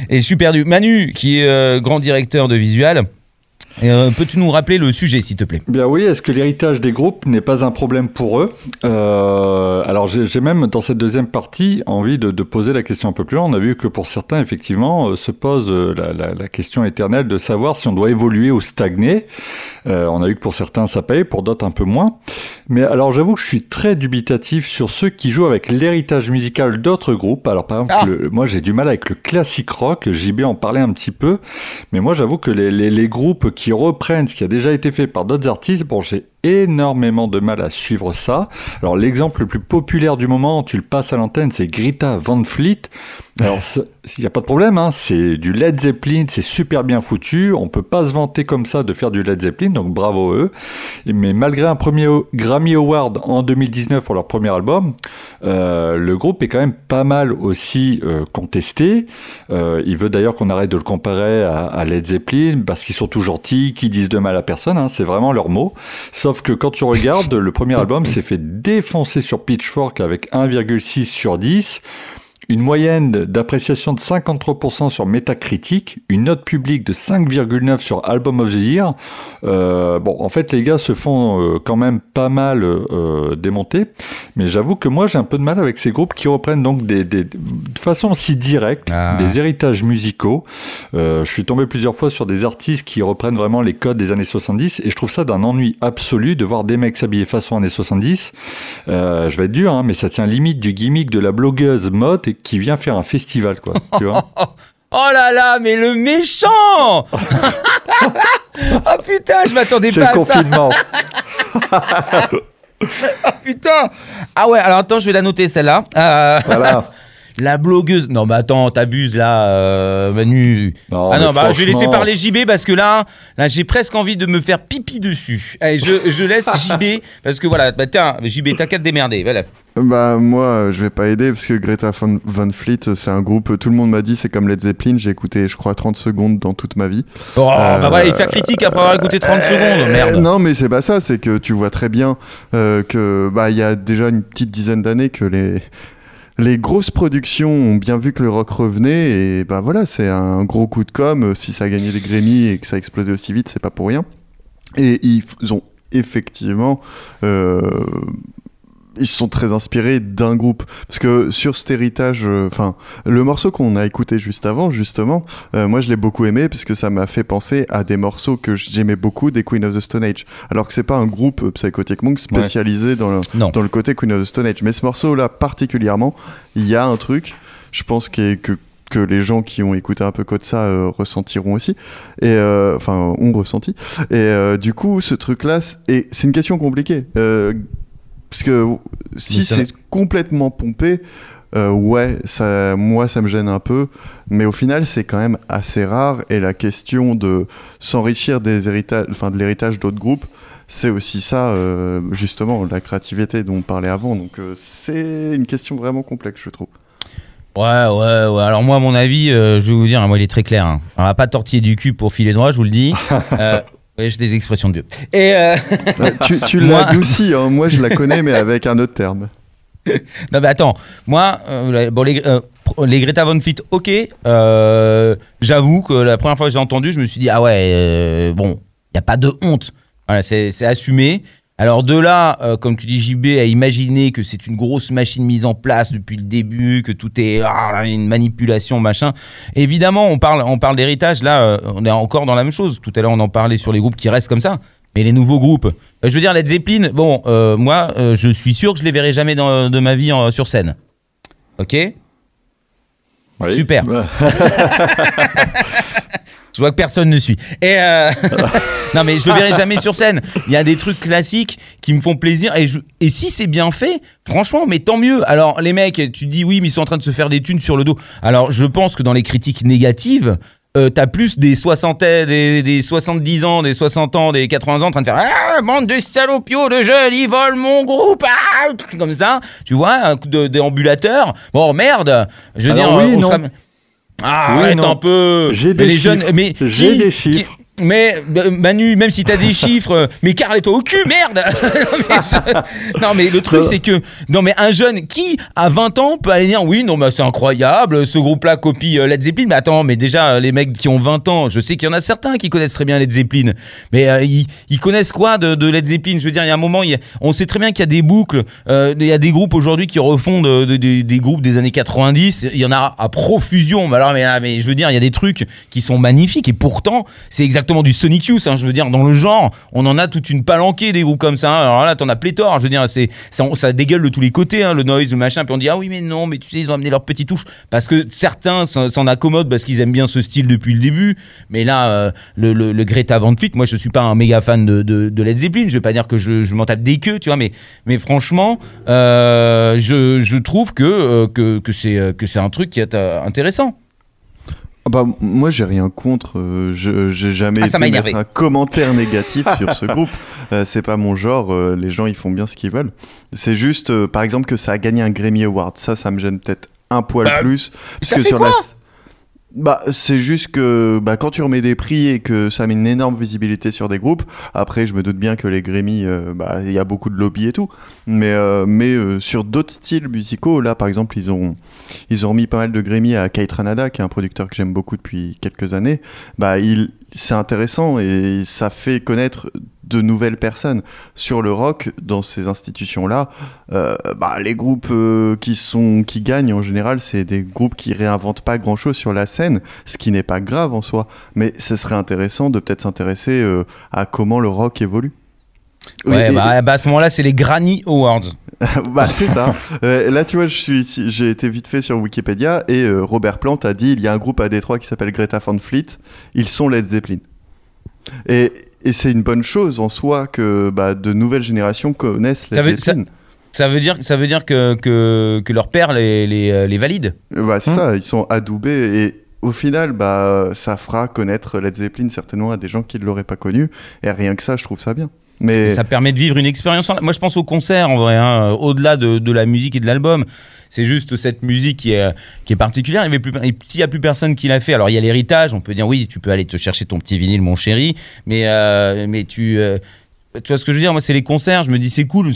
je suis perdu. Manu, qui est grand directeur de Visual, peux-tu nous rappeler le sujet, s'il te plaît ? Bien oui, est-ce que l'héritage des groupes n'est pas un problème pour eux ? Alors, j'ai même, dans cette deuxième partie, envie de poser la question un peu plus loin. On a vu que pour certains, effectivement, se pose la question éternelle de savoir si on doit évoluer ou stagner. On a vu que pour certains, ça paye, pour d'autres, un peu moins. Mais alors, j'avoue que je suis très dubitatif sur ceux qui jouent avec l'héritage musical d'autres groupes. Alors, par exemple, moi, j'ai du mal avec le classique rock. JB en parlait un petit peu. Mais moi, j'avoue que les groupes qui reprennent ce qui a déjà été fait par d'autres artistes, bon, j'ai énormément de mal à suivre ça. Alors, l'exemple le plus populaire du moment, tu le passes à l'antenne, c'est Greta Van Fleet. Alors, il n'y a pas de problème, hein, c'est du Led Zeppelin, c'est super bien foutu, on ne peut pas se vanter comme ça de faire du Led Zeppelin, donc bravo eux. Mais malgré un premier Grammy Award en 2019 pour leur premier album, le groupe est quand même pas mal aussi contesté. Il veut d'ailleurs qu'on arrête de le comparer à Led Zeppelin, parce qu'ils sont tout gentils, qu'ils disent de mal à personne, hein, c'est vraiment leur mot. Sauf que quand tu regardes, le premier album s'est fait défoncer sur Pitchfork avec 1,6 sur 10, une moyenne d'appréciation de 53% sur Metacritic, une note publique de 5,9 sur Album of the Year. Bon, en fait, les gars se font quand même pas mal démonter. Mais j'avoue que moi, j'ai un peu de mal avec ces groupes qui reprennent donc de façon si directe des héritages musicaux. Je suis tombé plusieurs fois sur des artistes qui reprennent vraiment les codes des années 70 et je trouve ça d'un ennui absolu de voir des mecs s'habiller façon années 70. Je vais être dur, hein, mais ça tient limite du gimmick de la blogueuse mode qui vient faire un festival, quoi, tu vois. Oh là là, mais le méchant. Oh putain, je m'attendais pas à ça. C'est le confinement. Oh putain. Ah ouais, alors attends, je vais la noter celle-là. Voilà. La blogueuse. Non, mais attends, t'abuses là, Manu. Non, franchement... je vais laisser parler JB parce que là, j'ai presque envie de me faire pipi dessus. Allez, je laisse JB parce que voilà, tiens, JB, t'as qu'à te démerder. Voilà. Moi, je vais pas aider parce que Greta Van Fleet, c'est un groupe, tout le monde m'a dit, c'est comme Led Zeppelin. J'ai écouté, je crois, 30 secondes dans toute ma vie. Oh, bah voilà, et ça critique après avoir écouté 30 secondes, merde. Non, mais c'est pas ça, c'est que tu vois très bien que, il y a déjà une petite dizaine d'années que les grosses productions ont bien vu que le rock revenait et voilà, c'est un gros coup de com'. Si ça a gagné des Grammy et que ça a explosé aussi vite, c'est pas pour rien. Et ils ont effectivement... ils sont très inspirés d'un groupe. Parce que sur cet héritage... le morceau qu'on a écouté juste avant, justement, moi, je l'ai beaucoup aimé parce que ça m'a fait penser à des morceaux que j'aimais beaucoup des Queen of the Stone Age. Alors que c'est pas un groupe Psychotic Monk spécialisé dans le côté Queen of the Stone Age. Mais ce morceau-là, particulièrement, il y a un truc, je pense, que les gens qui ont écouté un peu Code ça ressentiront aussi, et ont ressenti. Et du coup, ce truc-là, c'est une question compliquée. Parce que si c'est complètement pompé, moi ça me gêne un peu, mais au final c'est quand même assez rare et la question de s'enrichir de l'héritage d'autres groupes, c'est aussi ça, justement, la créativité dont on parlait avant, donc c'est une question vraiment complexe, je trouve. Ouais. Alors moi, à mon avis, je vais vous dire, moi il est très clair, hein. On va pas tortiller du cul pour filer droit, je vous le dis. J'ai des expressions de Dieu. Et tu l'adoucis, hein. Moi je la connais, mais avec un autre terme. Non mais attends, moi, les Greta Van Fleet, ok, j'avoue que la première fois que j'ai entendu, je me suis dit, il n'y a pas de honte, voilà, c'est assumé. Alors de là, comme tu dis JB, à imaginer que c'est une grosse machine mise en place depuis le début, que tout est une manipulation, machin. Évidemment, on parle d'héritage, là, on est encore dans la même chose. Tout à l'heure, on en parlait sur les groupes qui restent comme ça, mais les nouveaux groupes. Je veux dire, Led Zeppelin, moi, je suis sûr que je les verrai jamais de ma vie sur scène. Ok ? Oui. Super. Je vois que personne ne suit. Et non, mais je le verrai jamais sur scène. Il y a des trucs classiques qui me font plaisir. Et si c'est bien fait, franchement, mais tant mieux. Alors, les mecs, tu te dis, oui, mais ils sont en train de se faire des thunes sur le dos. Alors, je pense que dans les critiques négatives, t'as plus des soixantaines, des 70 ans, des 60 ans, des 80 ans en train de faire « Ah, bande de salopios de jeunes, ils volent mon groupe ah !» Comme ça, tu vois, un coup de déambulateur. Bon, merde, je veux alors, dire... Oui, on sera... Ah, oui, arrête non. un peu j'ai des les chiffres, jeunes, mais j'ai qui, des chiffres. Qui... Mais Manu, même si t'as des chiffres, mais carle-toi au cul, merde. Non mais le truc c'est que non mais un jeune qui à 20 ans peut aller dire oui non mais c'est incroyable, ce groupe-là copie Led Zeppelin. Mais attends, mais déjà les mecs qui ont 20 ans, je sais qu'il y en a certains qui connaissent très bien Led Zeppelin, mais ils connaissent quoi de Led Zeppelin? Je veux dire, il y a un moment, on sait très bien qu'il y a des boucles, il y a des groupes aujourd'hui qui refont des groupes des années 90. Il y en a à profusion. Mais alors mais je veux dire, il y a des trucs qui sont magnifiques et pourtant c'est exactement du Sonic Youth, hein, je veux dire, dans le genre, on en a toute une palanquée des groupes comme ça. Hein, alors là, t'en as pléthore, je veux dire, ça dégueule de tous les côtés, hein, le noise, le machin. Puis on dit ah oui, mais non, mais tu sais, ils ont amené leurs petites touches parce que certains s'en accommodent parce qu'ils aiment bien ce style depuis le début. Mais là, le Greta Van Fleet, moi, je suis pas un méga fan de Led Zeppelin. Je vais pas dire que je m'en tape des queues, tu vois, mais franchement, je trouve que c'est un truc qui est intéressant. Bah, moi j'ai rien contre, j'ai jamais été mettre un commentaire négatif sur ce groupe, c'est pas mon genre, les gens ils font bien ce qu'ils veulent, c'est juste par exemple que ça a gagné un Grammy Award, ça me gêne peut-être un poil plus. Parce que sur quoi Bah, c'est juste que quand tu remets des prix et que ça met une énorme visibilité sur des groupes, après je me doute bien que les Grammy, y a beaucoup de lobby et tout, mais sur d'autres styles musicaux, là par exemple ils ont remis pas mal de Grammy à Kai Tranada, qui est un producteur que j'aime beaucoup depuis quelques années, c'est intéressant et ça fait connaître de nouvelles personnes. Sur le rock, dans ces institutions-là, les groupes qui gagnent, en général, c'est des groupes qui réinventent pas grand-chose sur la scène, ce qui n'est pas grave en soi. Mais ce serait intéressant de peut-être s'intéresser à comment le rock évolue. Ouais, à ce moment-là, c'est les Granny Awards. C'est ça. Là, tu vois, j'ai été vite fait sur Wikipédia et Robert Plant a dit il y a un groupe à Détroit qui s'appelle Greta Van Fleet, ils sont Led Zeppelin. Et c'est une bonne chose en soi que de nouvelles générations connaissent Led Zeppelin. Ça veut dire que leur père les valide. Ça, ils sont adoubés et au final, ça fera connaître Led Zeppelin certainement à des gens qui ne l'auraient pas connu. Et rien que ça, je trouve ça bien. Mais... ça permet de vivre une expérience. Moi, je pense au concert en vrai, hein, au-delà de la musique et de l'album. C'est juste cette musique qui est particulière. Et s'il n'y a plus personne qui l'a fait, alors il y a l'héritage. On peut dire oui, tu peux aller te chercher ton petit vinyle, mon chéri. Mais tu vois ce que je veux dire. Moi, c'est les concerts. Je me dis c'est cool.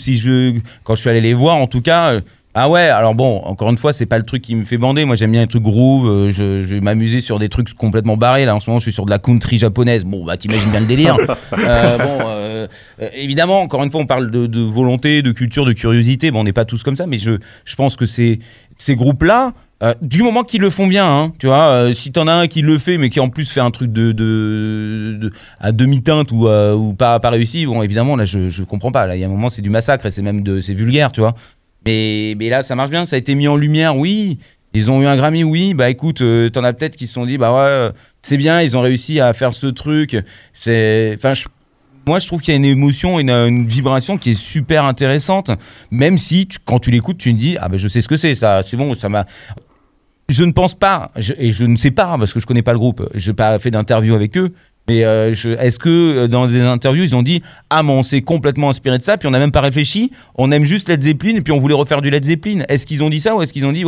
Quand je suis allé les voir, en tout cas. Ah ouais, alors bon, encore une fois, c'est pas le truc qui me fait bander. Moi, j'aime bien les trucs groove. Je vais m'amuser sur des trucs complètement barrés. Là, en ce moment, je suis sur de la country japonaise. Bon, t'imagines bien le délire. Évidemment, encore une fois, on parle de volonté, de culture, de curiosité. Bon, on n'est pas tous comme ça, mais je pense que ces groupes-là, du moment qu'ils le font bien, hein, tu vois, si t'en as un qui le fait, mais qui en plus fait un truc de à demi-teinte ou pas réussi, bon, évidemment, là, je comprends pas. Là, il y a un moment, c'est du massacre et c'est même c'est vulgaire, tu vois. Mais là, ça marche bien, ça a été mis en lumière, oui. Ils ont eu un Grammy, oui. Écoute, t'en as peut-être qui se sont dit, ouais, c'est bien, ils ont réussi à faire ce truc. Moi, je trouve qu'il y a une émotion, une vibration qui est super intéressante. Même si, quand tu l'écoutes, tu te dis, je sais ce que c'est, ça, c'est bon, ça m'a... Je ne pense pas, et je ne sais pas, parce que je connais pas le groupe, je n'ai pas fait d'interview avec eux, mais est-ce que dans des interviews ils ont dit mais on s'est complètement inspiré de ça, puis on n'a même pas réfléchi, on aime juste Led Zeppelin et puis on voulait refaire du Led Zeppelin? Est-ce qu'ils ont dit ça, ou est-ce qu'ils ont dit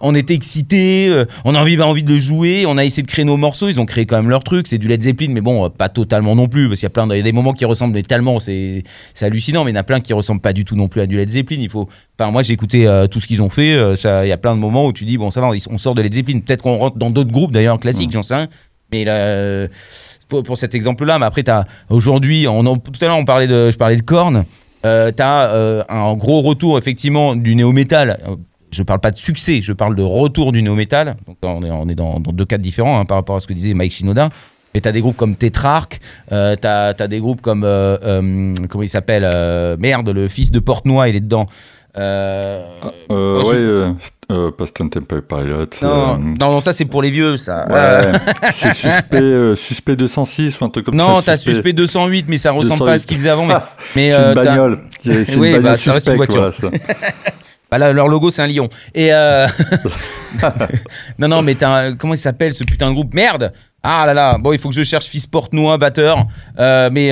on était excités, on avait envie de le jouer, on a essayé de créer nos morceaux? Ils ont créé quand même leur truc, c'est du Led Zeppelin, mais bon, pas totalement non plus, parce qu'il y a plein de, y a des moments qui ressemblent, mais tellement c'est hallucinant, mais il y en a plein qui ressemblent pas du tout non plus à du Led Zeppelin. Moi j'ai écouté tout ce qu'ils ont fait, il y a plein de moments où tu dis bon, ça va, on sort de Led Zeppelin, peut-être qu'on rentre dans d'autres groupes d'ailleurs classiques, j'en sais rien, mais là, pour cet exemple-là, mais après, aujourd'hui, tout à l'heure, je parlais de Korn, t'as un gros retour, effectivement, du néo-métal. Je parle pas de succès, je parle de retour du néo-métal. Donc, on est dans deux cas différents, hein, par rapport à ce que disait Mike Shinoda. Mais t'as des groupes comme Tetrarch, t'as des groupes comme, comment il s'appelle, le fils de Portnoy, il est dedans. Past Temple Pilot. Non, ça c'est pour les vieux, ça. Ouais. C'est Suspect 206 ou un truc comme ça. Non, t'as Suspect 208, mais ça ressemble pas à ce qu'ils faisaient avant. Mais c'est une bagnole. C'est une bagnole Suspect, quoi, ça. Leur logo, c'est un lion. Et non, mais comment il s'appelle ce putain de groupe ? Merde. Ah là là, bon, il faut que je cherche fils Portnoy, batteur, mais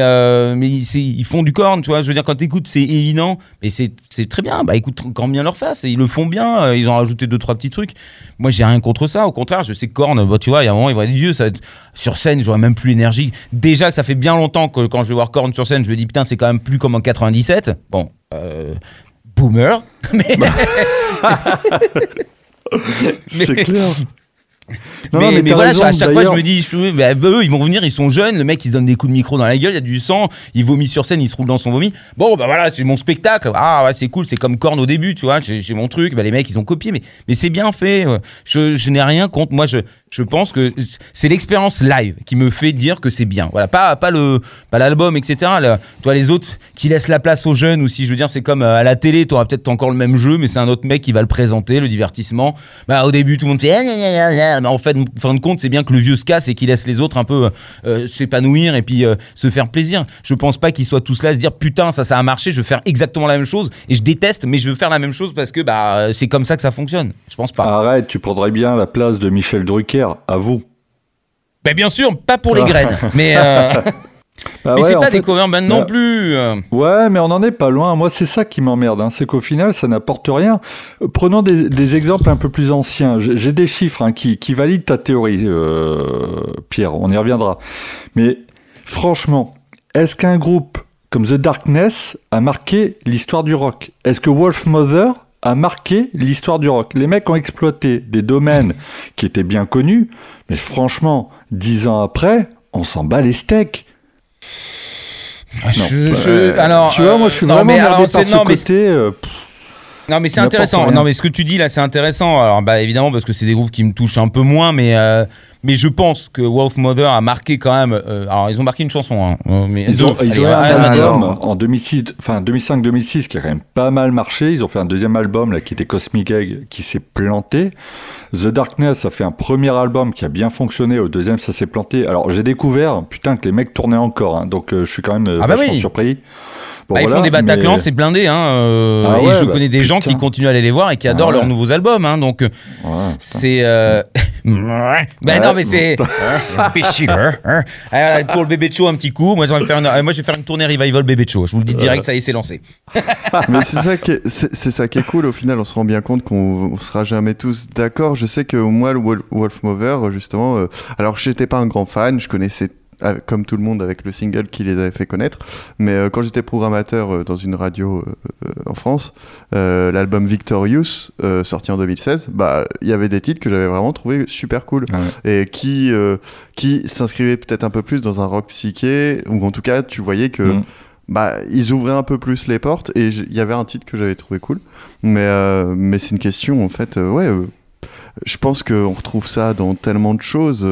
ils font du Korn, tu vois, je veux dire, quand t'écoutes, c'est évident, et c'est très bien, bah écoute, Korn bien leur face, et ils le font bien, ils ont rajouté 2-3 petits trucs, moi j'ai rien contre ça, au contraire, je sais que Korn, bah, tu vois, il y a un moment, ils vont être vieux, ça va être... sur scène, j'aurais même plus l'énergie, déjà que ça fait bien longtemps que quand je vais voir Korn sur scène, je me dis, putain, c'est quand même plus comme en 97, bon, boomer, mais... c'est clair. Non, mais voilà, raison, à chaque fois je me dis, eux ils vont revenir, ils sont jeunes, le mec il se donne des coups de micro dans la gueule, il y a du sang, il vomit sur scène, il se roule dans son vomi. Bon, bah voilà, c'est mon spectacle. Ah ouais, c'est cool, c'est comme Korn au début, tu vois, j'ai mon truc. Bah les mecs ils ont copié, mais c'est bien fait. Je n'ai rien contre. Moi je pense que c'est l'expérience live qui me fait dire que c'est bien. Voilà, pas l'album, etc. Tu vois, les autres qui laissent la place aux jeunes, ou si je veux dire, c'est comme à la télé, t'auras peut-être encore le même jeu, mais c'est un autre mec qui va le présenter, le divertissement. Bah au début tout le monde fait. Mais en fait, en fin de compte, c'est bien que le vieux se casse et qu'il laisse les autres un peu s'épanouir et puis se faire plaisir. Je pense pas qu'ils soient tous là à se dire putain, ça a marché, je veux faire exactement la même chose et je déteste, mais je veux faire la même chose parce que bah, c'est comme ça que ça fonctionne. Je pense pas. Arrête, tu prendrais bien la place de Michel Drucker, à vous. Ben bien sûr, pas pour les graines, mais. Bah mais ouais, c'est pas des covers maintenant non plus. Ouais, mais on en est pas loin. Moi, c'est ça qui m'emmerde, hein. C'est qu'au final, ça n'apporte rien. Prenons des exemples un peu plus anciens. J'ai des chiffres hein, qui valident ta théorie, Pierre. On y reviendra. Mais franchement, est-ce qu'un groupe comme The Darkness a marqué l'histoire du rock ? Est-ce que Wolfmother a marqué l'histoire du rock ? Les mecs ont exploité des domaines qui étaient bien connus, mais franchement, 10 ans après, on s'en bat les steaks. Alors, tu vois, moi je suis vraiment emmerdé par ce côté. Non mais c'est intéressant. Non mais ce que tu dis là, c'est intéressant. Alors bah évidemment parce que c'est des groupes qui me touchent un peu moins, mais je pense que Wolfmother a marqué quand même. Alors ils ont marqué une chanson. Hein, mais ils ont un album en 2006, enfin 2005-2006 qui a quand même pas mal marché. Ils ont fait un deuxième album là qui était Cosmic Egg qui s'est planté. The Darkness a fait un premier album qui a bien fonctionné, au deuxième ça s'est planté. Alors j'ai découvert putain que les mecs tournaient encore, hein, donc je suis quand même vachement surpris. Bon, bah, voilà, ils font des Bataclan, c'est blindé, hein, ah ouais, et je connais des gens qui continuent à aller les voir et qui adorent leurs nouveaux albums, hein, donc c'est. Non mais c'est. Allez, pour le bébé de show un petit coup, moi je vais faire une tournée revival bébé de show. Je vous le dis direct, ça y est, c'est lancé. Mais c'est ça qui est cool. Au final, on se rend bien compte qu'on sera jamais tous d'accord. Je sais que moi, le Wolfmother, justement, alors j'étais pas un grand fan, je connaissais comme tout le monde avec le single qui les avait fait connaître, mais quand j'étais programmateur dans une radio en France, l'album Victorious sorti en 2016, bah il y avait des titres que j'avais vraiment trouvé super cool et qui s'inscrivaient peut-être un peu plus dans un rock psyché, ou en tout cas tu voyais que bah ils ouvraient un peu plus les portes, et il y avait un titre que j'avais trouvé cool, mais c'est une question en fait, je pense qu'on retrouve ça dans tellement de choses.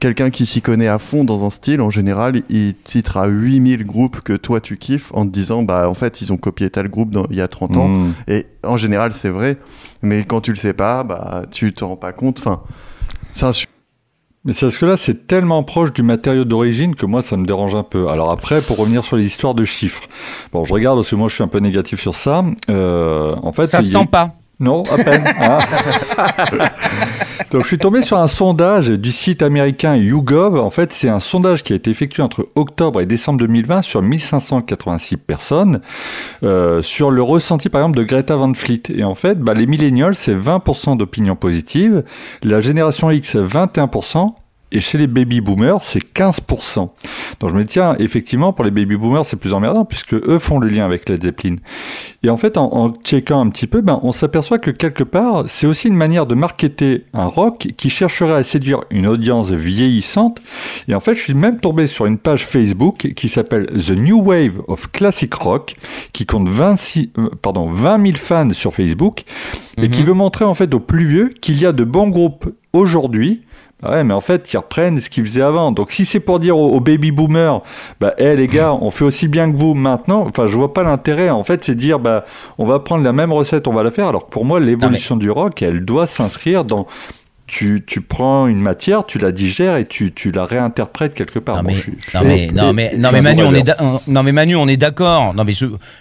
Quelqu'un qui s'y connaît à fond dans un style, en général, il titrera 8000 groupes que toi tu kiffes en te disant bah en fait ils ont copié tel groupe il y a 30 ans. Et en général c'est vrai, mais quand tu le sais pas, bah tu t'en rends pas compte. Enfin, c'est un mais c'est parce que là c'est tellement proche du matériau d'origine que moi ça me dérange un peu. Alors après, pour revenir sur les histoires de chiffres, bon je regarde parce que moi je suis un peu négatif sur ça. En fait ça se sent pas. Non, à peine. Donc, je suis tombé sur un sondage du site américain YouGov. En fait, c'est un sondage qui a été effectué entre octobre et décembre 2020 sur 1586 personnes sur le ressenti, par exemple, de Greta Van Fleet. Et en fait, bah, les millennials, c'est 20% d'opinions positives. La génération X, c'est 21%. Et chez les baby-boomers, c'est 15%. Donc je me dis, tiens, effectivement, pour les baby-boomers, c'est plus emmerdant, puisque eux font le lien avec Led Zeppelin. Et en fait, en checkant un petit peu, ben, on s'aperçoit que quelque part, c'est aussi une manière de marketer un rock qui chercherait à séduire une audience vieillissante. Et en fait, je suis même tombé sur une page Facebook qui s'appelle The New Wave of Classic Rock, qui compte 20 000 fans sur Facebook, et qui veut montrer en fait aux plus vieux qu'il y a de bons groupes aujourd'hui. Ouais, mais en fait, ils reprennent ce qu'ils faisaient avant. Donc, si c'est pour dire aux baby boomers, bah, hey, les gars, on fait aussi bien que vous maintenant, enfin, je vois pas l'intérêt. En fait, c'est dire, bah, on va prendre la même recette, on va la faire. Alors que pour moi, l'évolution du rock, elle doit s'inscrire dans tu prends une matière, tu la digères et tu la réinterprètes quelque part. Manu, on est d'accord. Non mais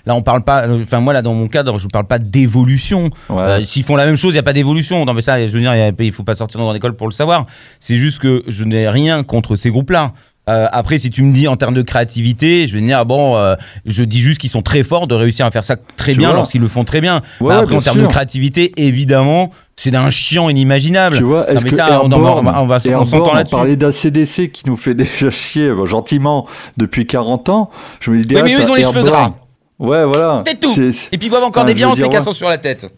là on parle pas. Enfin moi là dans mon cadre, je parle pas d'évolution. Ouais. S'ils font la même chose, il y a pas d'évolution. Non mais ça, je veux dire, il faut pas sortir dans l'école pour le savoir. C'est juste que je n'ai rien contre ces groupes-là. Après, si tu me dis en termes de créativité, je vais dire je dis juste qu'ils sont très forts de réussir à faire ça très bien lorsqu'ils le font très bien. Ouais, bah après, en termes de créativité, évidemment, c'est d'un chiant inimaginable. Tu vois, est-ce on s'entend là-dessus. On parlait d'ACDC qui nous fait déjà chier gentiment depuis 40 ans. Je me dis, oui, mais eux, ils ont les cheveux gras. Ouais, voilà. C'est tout. Et puis ils boivent encore des viandes les cassant sur la tête.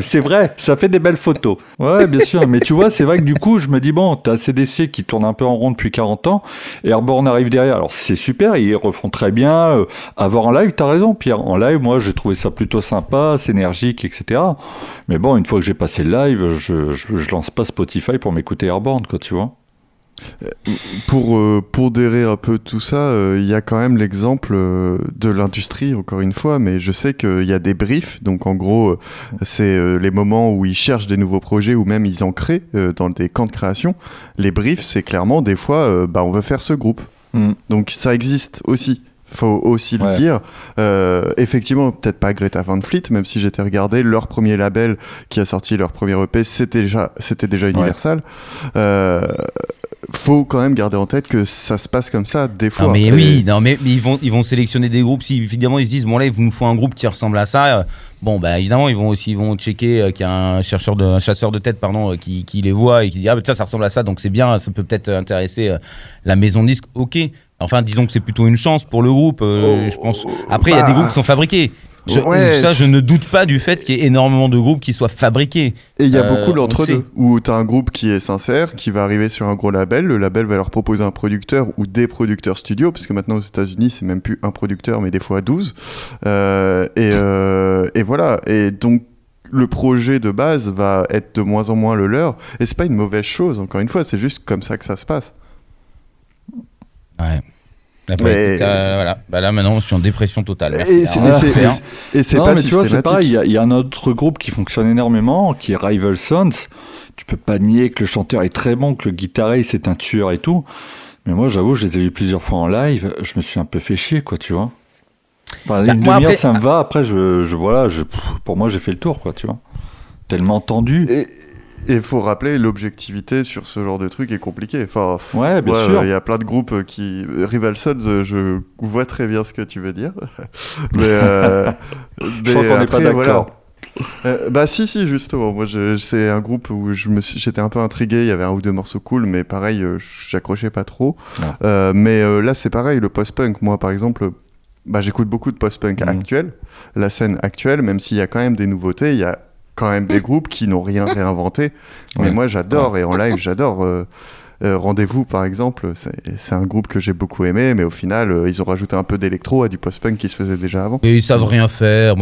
C'est vrai, ça fait des belles photos. Ouais, bien sûr. Mais tu vois, c'est vrai que du coup, je me dis, bon, t'as CDC qui tourne un peu en rond depuis 40 ans. Et Airborne arrive derrière. Alors, c'est super, ils refont très bien. Avoir en live, t'as raison, Pierre. En live, moi, j'ai trouvé ça plutôt sympa, c'est énergique, etc. Mais bon, une fois que j'ai passé le live, je lance pas Spotify pour m'écouter Airborne, quoi, tu vois. Pour déraire un peu tout ça, y a quand même l'exemple de l'industrie, encore une fois, mais je sais qu'il y a des briefs, donc en gros, c'est les moments où ils cherchent des nouveaux projets ou même ils en créent dans des camps de création. Les briefs, c'est clairement des fois, on veut faire ce groupe. Mm. Donc ça existe aussi. Faut aussi le dire. Effectivement, peut-être pas Greta Van Fleet, même si j'étais regardé, leur premier label qui a sorti leur premier EP, c'était déjà Universal. Ouais. Faut quand même garder en tête que ça se passe comme ça des fois. Mais ils vont sélectionner des groupes. Si évidemment ils se disent bon là il nous faut un groupe qui ressemble à ça. Bon bah évidemment ils vont checker qu'il y a un chasseur de tête qui les voit et qui dit ah putain ça ressemble à ça donc c'est bien, ça peut peut-être intéresser la maison de disque. Ok. Enfin disons que c'est plutôt une chance pour le groupe. Je pense. Après il y a des groupes qui sont fabriqués. Je ne doute pas du fait qu'il y ait énormément de groupes qui soient fabriqués. Et il y a beaucoup l'entre-deux, où tu as un groupe qui est sincère, qui va arriver sur un gros label, le label va leur proposer un producteur ou des producteurs studio, parce que maintenant aux États-Unis c'est même plus un producteur, mais des fois 12. Et voilà, et donc le projet de base va être de moins en moins le leur, et c'est pas une mauvaise chose, encore une fois, c'est juste comme ça que ça se passe. Ouais. Après, voilà. Bah là maintenant je suis en dépression totale. Merci. Et c'est tu vois, c'est pareil. Il y a un autre groupe qui fonctionne énormément, qui est Rival Sons. Tu peux pas nier que le chanteur est très bon, que le guitariste est un tueur et tout. Mais moi j'avoue, je les ai vus plusieurs fois en live. Je me suis un peu fait chier, quoi, tu vois. Enfin, une demi-heure ça me va. Après pour moi j'ai fait le tour, quoi, tu vois. Tellement tendu. Et faut rappeler l'objectivité sur ce genre de truc est compliqué. Enfin, bien sûr. Il y a plein de groupes qui Rival Sons, je vois très bien ce que tu veux dire. Je crois qu'on n'est pas d'accord. Voilà. Si justement. Moi, c'est un groupe où j'étais un peu intrigué. Il y avait un ou deux morceaux cool, mais pareil, j'accrochais pas trop. Ah. Là, c'est pareil. Le post-punk, moi, par exemple. J'écoute beaucoup de post-punk actuel, la scène actuelle, même s'il y a quand même des nouveautés. Il y a quand même des groupes qui n'ont rien réinventé, mais moi j'adore et en live j'adore. Rendez-vous par exemple, c'est un groupe que j'ai beaucoup aimé, mais au final ils ont rajouté un peu d'électro à du post-punk qui se faisait déjà avant. Et ils savent rien faire,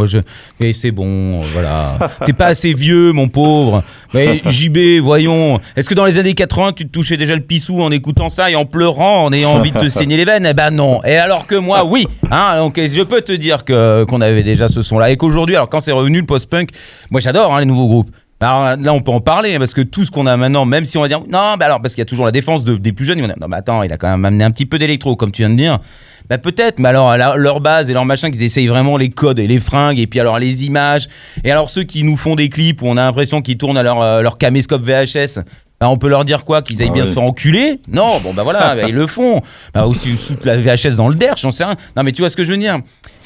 mais c'est bon, voilà. T'es pas assez vieux mon pauvre, mais JB voyons, est-ce que dans les années 80 tu te touchais déjà le pissou en écoutant ça et en pleurant, en ayant envie de te saigner les veines? Eh ben non, et alors que moi oui, donc je peux te dire qu'on avait déjà ce son là, et qu'aujourd'hui alors quand c'est revenu le post-punk, moi j'adore les nouveaux groupes. Alors là, on peut en parler parce que tout ce qu'on a maintenant, même si on va dire non, parce qu'il y a toujours la défense des plus jeunes, ils vont dire non, attends, il a quand même amené un petit peu d'électro, comme tu viens de dire. Peut-être, mais alors leur base et leur machin, qu'ils essayent vraiment les codes et les fringues, et puis alors les images, et alors ceux qui nous font des clips où on a l'impression qu'ils tournent à leur caméscope VHS. On peut leur dire quoi? Qu'ils aillent bien se faire enculer? Non, voilà, ils le font. Ou s'ils foutent la VHS dans le derche, j'en sais rien. Non, mais tu vois ce que je veux dire?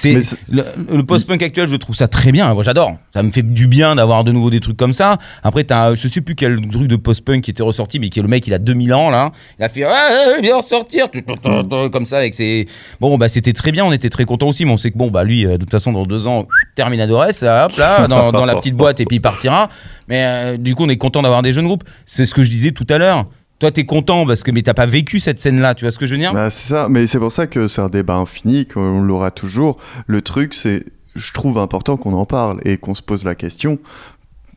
Le post-punk actuel, je trouve ça très bien. Moi, j'adore. Ça me fait du bien d'avoir de nouveau des trucs comme ça. Après, je sais plus quel truc de post-punk qui était ressorti, mais qui est le mec, il a 2000 ans, là. Il a fait, viens ressortir, comme ça, avec ses. C'était très bien, on était très contents aussi, mais on sait que, lui, de toute façon, dans 2 ans, Terminadores, hop là, dans la petite boîte, et puis il partira. Mais du coup, on est content d'avoir des jeunes groupes. C'est ce que je disais tout à l'heure. Toi, t'es content mais t'as pas vécu cette scène-là, tu vois ce que je veux dire? C'est ça, mais c'est pour ça que c'est un débat infini, qu'on l'aura toujours. Le truc, c'est, je trouve important qu'on en parle et qu'on se pose la question.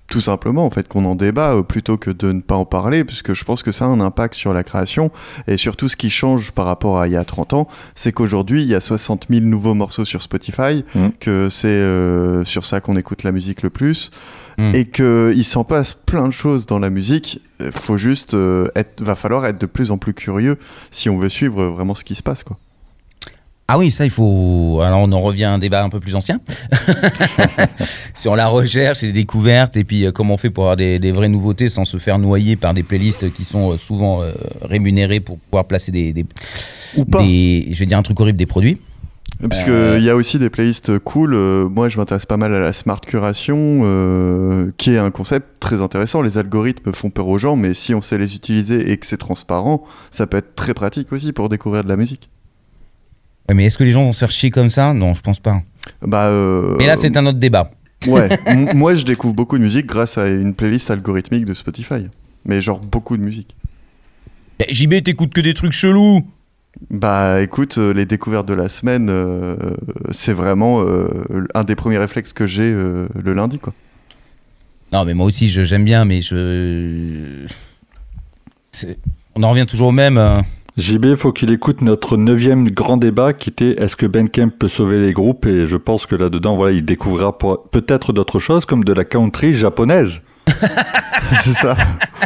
tout simplement en fait qu'on en débat plutôt que de ne pas en parler, puisque je pense que ça a un impact sur la création. Et surtout, ce qui change par rapport à il y a 30 ans, c'est qu'aujourd'hui il y a 60 000 nouveaux morceaux sur Spotify, que c'est sur ça qu'on écoute la musique le plus, et qu'il s'en passe plein de choses dans la musique. Faut juste va falloir être de plus en plus curieux si on veut suivre vraiment ce qui se passe, quoi. Ah oui, ça il faut. Alors on en revient à un débat un peu plus ancien sur la recherche et les découvertes, et puis comment on fait pour avoir des vraies nouveautés sans se faire noyer par des playlists qui sont souvent rémunérées pour pouvoir placer des ou pas. Je vais dire un truc horrible, des produits. Parce qu'il y a aussi des playlists cool. Moi je m'intéresse pas mal à la smart curation, qui est un concept très intéressant. Les algorithmes font peur aux gens, mais si on sait les utiliser et que c'est transparent, ça peut être très pratique aussi pour découvrir de la musique. Ouais, mais est-ce que les gens vont se faire chier comme ça ? Non, je pense pas. Mais là, c'est un autre débat. Ouais, moi, je découvre beaucoup de musique grâce à une playlist algorithmique de Spotify. Mais genre, beaucoup de musique. Eh, JB, t'écoutes que des trucs chelous. Bah, écoute, les découvertes de la semaine, c'est vraiment un des premiers réflexes que j'ai le lundi, quoi. Non, mais moi aussi, j'aime bien, mais on en revient toujours au même... JB, faut qu'il écoute notre 9e grand débat qui était « Est-ce que Bandcamp peut sauver les groupes ?» Et je pense que là-dedans, voilà, il découvrira peut-être d'autres choses comme de la country japonaise. C'est ça.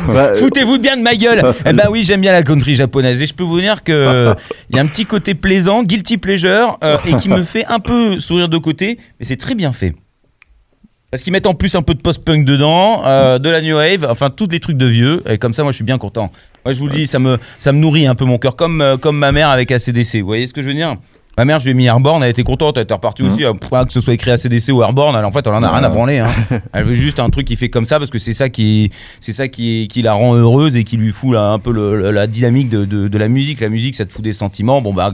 Bah, foutez-vous bien de ma gueule. Eh ben oui, j'aime bien la country japonaise. Et je peux vous dire qu'il y a un petit côté plaisant, guilty pleasure, et qui me fait un peu sourire de côté, mais c'est très bien fait. Parce qu'ils mettent en plus un peu de post-punk dedans, de la new wave, enfin tous les trucs de vieux. Et comme ça, moi, je suis bien content. Moi, je vous le dis, ça me nourrit un peu mon cœur, comme ma mère avec AC/DC. Vous voyez ce que je veux dire ? Ma mère, je lui ai mis Airborne, elle était contente, elle était repartie aussi, que ce soit écrit AC/DC ou Airborne, en fait, elle en a rien à branler. Hein. Elle veut juste un truc qui fait comme ça, parce que c'est ça qui la rend heureuse et qui lui fout là, un peu la dynamique de la musique. La musique, ça te fout des sentiments. Bon, bah,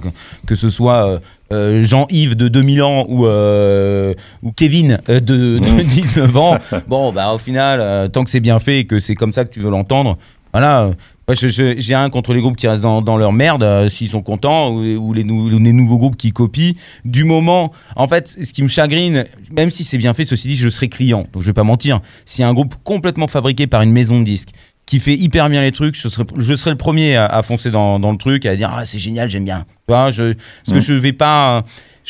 que ce soit... Jean-Yves de 2000 ans ou Kevin de 19 ans, bon bah au final tant que c'est bien fait et que c'est comme ça que tu veux l'entendre, voilà. Moi, j'ai rien contre les groupes qui restent dans leur merde s'ils sont contents, ou les nouveaux groupes qui copient, du moment, en fait ce qui me chagrine, même si c'est bien fait, ceci dit je serai client, donc je vais pas mentir, si un groupe complètement fabriqué par une maison de disques qui fait hyper bien les trucs, je serai le premier à foncer dans le truc, à dire ah c'est génial, j'aime bien. Tu vois, parce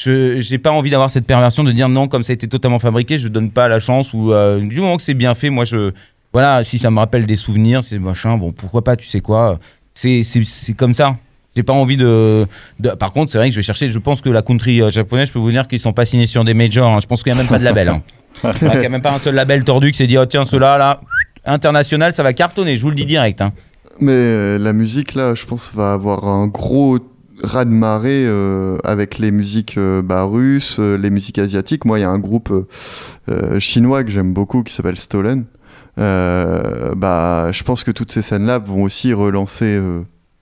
que j'ai pas envie d'avoir cette perversion de dire non, comme ça a été totalement fabriqué, je donne pas la chance, ou du moment que c'est bien fait, moi si ça me rappelle des souvenirs, c'est machin, bon pourquoi pas, tu sais quoi, c'est comme ça. J'ai pas envie de... Par contre, c'est vrai que je vais chercher, je pense que la country japonaise, je peux vous dire qu'ils sont pas signés sur des majors, hein. Je pense qu'il y a même pas de label. Hein. Il y a même pas un seul label tordu qui s'est dit oh tiens ceux-là là. International, ça va cartonner, je vous le dis direct. Hein. Mais la musique, là, je pense, va avoir un gros raz-de-marée avec les musiques russes, les musiques asiatiques. Moi, il y a un groupe chinois que j'aime beaucoup qui s'appelle Stolen. Je pense que toutes ces scènes-là vont aussi relancer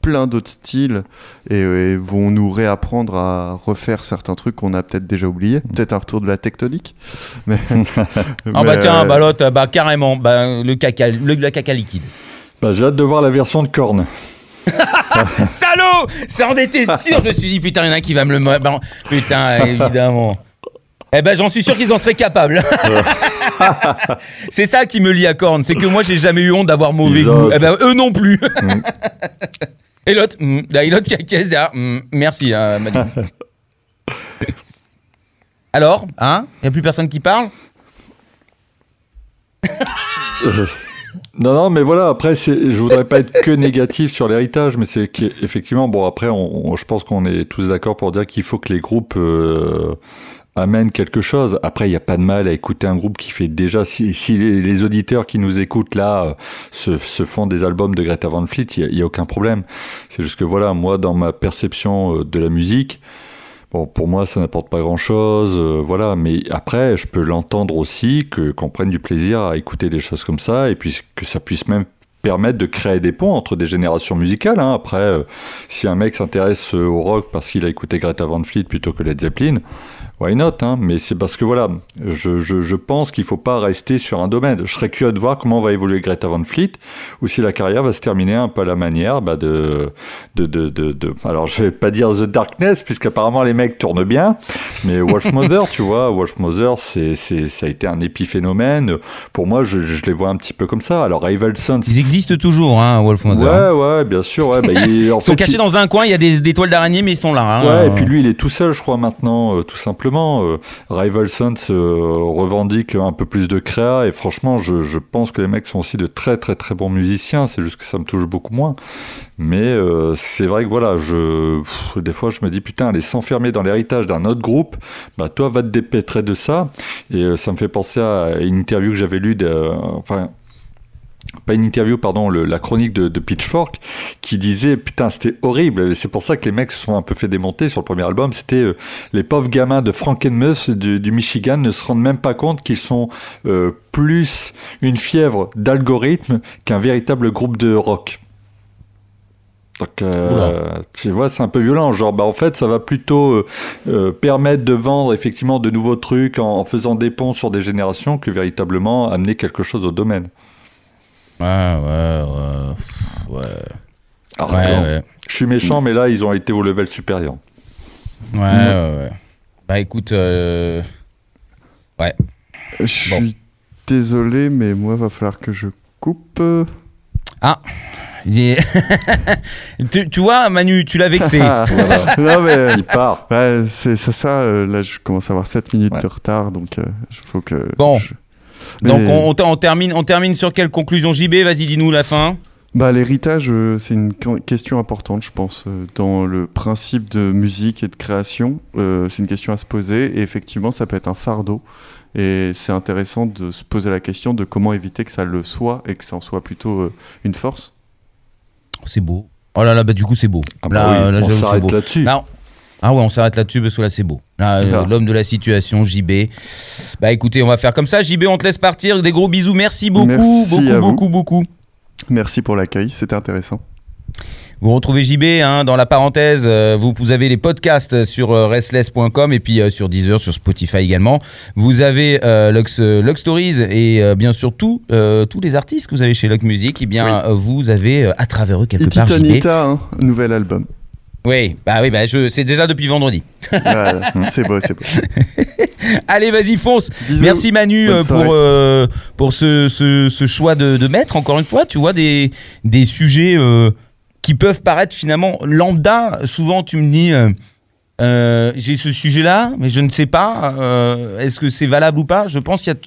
plein d'autres styles et vont nous réapprendre à refaire certains trucs qu'on a peut-être déjà oubliés. Peut-être un retour de la tectonique. Mais l'autre, carrément, la caca liquide. Bah, j'ai hâte de voir la version de Korn. Salaud! Ça en était sûr, je me suis dit, putain, il y en a un qui va me le... Bah, putain, évidemment. Eh ben, j'en suis sûr qu'ils en seraient capables. C'est ça qui me lie à Korn, c'est que moi, j'ai jamais eu honte d'avoir mauvais goût. Eh ben, eux non plus. Et l'autre, qui a caisse derrière. Merci, Manu. Alors, hein ? Il n'y a plus personne qui parle ? Non, mais voilà, après, je voudrais pas être que négatif sur l'héritage, mais c'est qu'effectivement, bon, après, je pense qu'on est tous d'accord pour dire qu'il faut que les groupes... amène quelque chose. Après, il n'y a pas de mal à écouter un groupe qui fait déjà... Si les auditeurs qui nous écoutent, là, se font des albums de Greta Van Fleet, il n'y a aucun problème. C'est juste que, voilà, moi, dans ma perception de la musique, bon, pour moi, ça n'apporte pas grand-chose, voilà. Mais après, je peux l'entendre aussi, qu'on prenne du plaisir à écouter des choses comme ça, et puis que ça puisse même permettre de créer des ponts entre des générations musicales. Hein. Après, si un mec s'intéresse au rock parce qu'il a écouté Greta Van Fleet plutôt que Led Zeppelin... why not, hein, mais c'est parce que voilà, je pense qu'il ne faut pas rester sur un domaine. Je serais curieux de voir comment va évoluer Greta Van Fleet, ou si la carrière va se terminer un peu à la manière de alors je ne vais pas dire The Darkness, puisqu'apparemment les mecs tournent bien, mais Wolfmother, tu vois, Wolfmother, ça a été un épiphénomène. Pour moi, je les vois un petit peu comme ça. Alors Rival Sons... Ils existent toujours, hein, Wolfmother. Ouais, bien sûr. Ouais, bah, en fait, ils sont cachés dans un coin, il y a des toiles d'araignée, mais ils sont là. Hein, ouais, et puis lui, il est tout seul, je crois, maintenant, tout simplement. Rival Sons revendique un peu plus de créa, et franchement je pense que les mecs sont aussi de très très très bons musiciens, c'est juste que ça me touche beaucoup moins, mais c'est vrai que voilà, des fois je me dis putain, aller s'enfermer dans l'héritage d'un autre groupe, bah toi va te dépêtrer de ça, et ça me fait penser à une interview que j'avais lue la chronique de Pitchfork, qui disait putain c'était horrible, c'est pour ça que les mecs se sont un peu fait démonter sur le premier album, c'était les pauvres gamins de Frankenmuth du Michigan ne se rendent même pas compte qu'ils sont plus une fièvre d'algorithme qu'un véritable groupe de rock. Donc, tu vois, c'est un peu violent. Genre, bah, en fait, ça va plutôt permettre de vendre effectivement de nouveaux trucs en faisant des ponts sur des générations que véritablement amener quelque chose au domaine. Ouais. Je suis méchant, mais là, ils ont été au level supérieur. Ouais. Bah écoute, ouais. Je suis désolé, mais moi, va falloir que je coupe. Ah. Tu vois, Manu, tu l'as vexé. Non, mais il part. Ouais, c'est ça. Là, je commence à avoir 7 minutes de retard, donc il faut que... Bon. Donc on termine sur quelle conclusion, JB? Vas-y, dis-nous la fin. Bah, l'héritage, c'est une question importante, je pense, dans le principe de musique et de création. C'est une question à se poser, et effectivement, ça peut être un fardeau. Et c'est intéressant de se poser la question de comment éviter que ça le soit, et que ça en soit plutôt une force. C'est beau. Oh là là, bah du coup, c'est beau. Ah bah là, oui, là, on s'arrête là-dessus. Là, ah ouais, on s'arrête là-dessus parce que là c'est beau. Là, l'homme de la situation, JB. Bah écoutez, on va faire comme ça. JB, on te laisse partir. Des gros bisous. Merci beaucoup. Merci beaucoup. Merci pour l'accueil. C'était intéressant. Vous retrouvez JB dans la parenthèse, vous avez les podcasts sur restless.com, et puis sur Deezer, sur Spotify également. Vous avez Lux Stories, et bien sûr tous les artistes que vous avez chez Lux Music, et bien vous avez à travers eux quelque part JB. Titanita, nouvel album. Oui, c'est déjà depuis vendredi. Voilà, c'est beau. Allez, vas-y, fonce. Bisous. Merci Manu pour ce choix de mettre, encore une fois, tu vois, des sujets qui peuvent paraître finalement lambda. Souvent, tu me dis, j'ai ce sujet-là, mais je ne sais pas, est-ce que c'est valable ou pas? Je pense qu'il y a...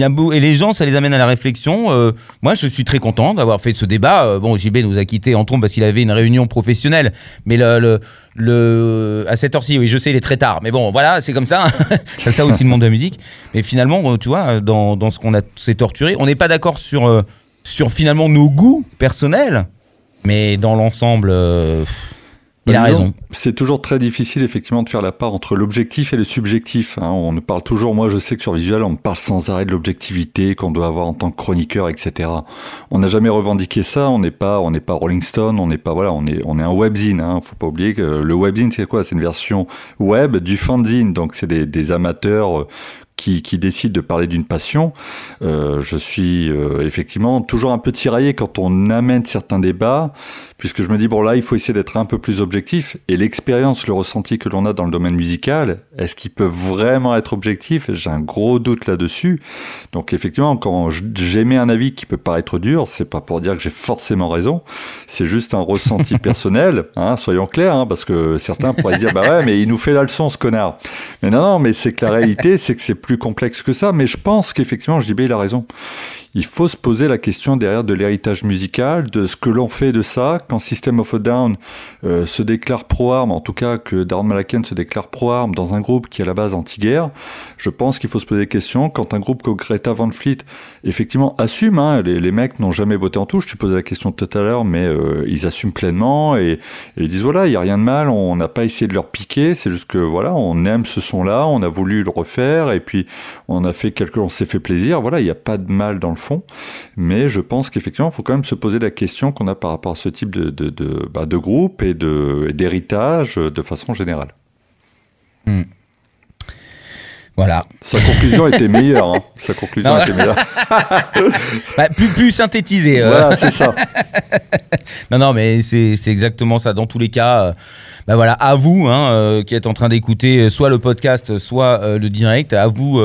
Et les gens, ça les amène à la réflexion. Moi, je suis très content d'avoir fait ce débat. Bon, JB nous a quittés en trombe parce qu'il avait une réunion professionnelle. Mais à cette heure-ci, oui, je sais, il est très tard. Mais bon, voilà, c'est comme ça. C'est ça aussi le monde de la musique. Mais finalement, tu vois, dans ce qu'on s'est torturé, on n'est pas d'accord sur finalement nos goûts personnels. Mais dans l'ensemble... Il a raison. C'est toujours très difficile effectivement de faire la part entre l'objectif et le subjectif. Hein, on parle toujours, moi je sais que sur Visual on parle sans arrêt de l'objectivité qu'on doit avoir en tant que chroniqueur, etc. On n'a jamais revendiqué ça. On n'est pas Rolling Stone, on n'est pas voilà, on est un webzine. Hein, faut pas oublier que le webzine c'est quoi? C'est une version web du fanzine. Donc c'est des amateurs qui décide de parler d'une passion. Je suis effectivement toujours un peu tiraillé quand on amène certains débats, puisque je me dis, bon là, il faut essayer d'être un peu plus objectif, et l'expérience, le ressenti que l'on a dans le domaine musical, est-ce qu'il peut vraiment être objectif? J'ai un gros doute là-dessus. Donc effectivement, quand j'émets un avis qui peut paraître dur, c'est pas pour dire que j'ai forcément raison, c'est juste un ressenti personnel, hein, soyons clairs, hein, parce que certains pourraient se dire, bah ouais, mais il nous fait la leçon, ce connard. Mais non, mais c'est que la réalité, c'est que c'est plus complexe que ça, mais je pense qu'effectivement JB il a raison. Il faut se poser la question derrière de l'héritage musical, de ce que l'on fait de ça. Quand System of a Down se déclare pro-arme, en tout cas que Daron Malakian se déclare pro-arme dans un groupe qui est à la base anti-guerre, je pense qu'il faut se poser des questions. Quand un groupe comme Greta Van Fleet effectivement assume, hein, les mecs n'ont jamais botté en touche, tu posais la question tout à l'heure, mais ils assument pleinement et ils disent voilà, il n'y a rien de mal, on n'a pas essayé de leur piquer, c'est juste que voilà, on aime ce son-là, on a voulu le refaire et puis on s'est fait plaisir, voilà, il n'y a pas de mal dans le fond, mais je pense qu'effectivement il faut quand même se poser la question qu'on a par rapport à ce type de groupe et d'héritage de façon générale. Voilà. Sa conclusion était meilleure. Hein. Sa conclusion était meilleure. Bah, plus synthétisée. Voilà, c'est ça. non, mais c'est exactement ça. Dans tous les cas, bah voilà, à vous qui êtes en train d'écouter soit le podcast, soit le direct, à vous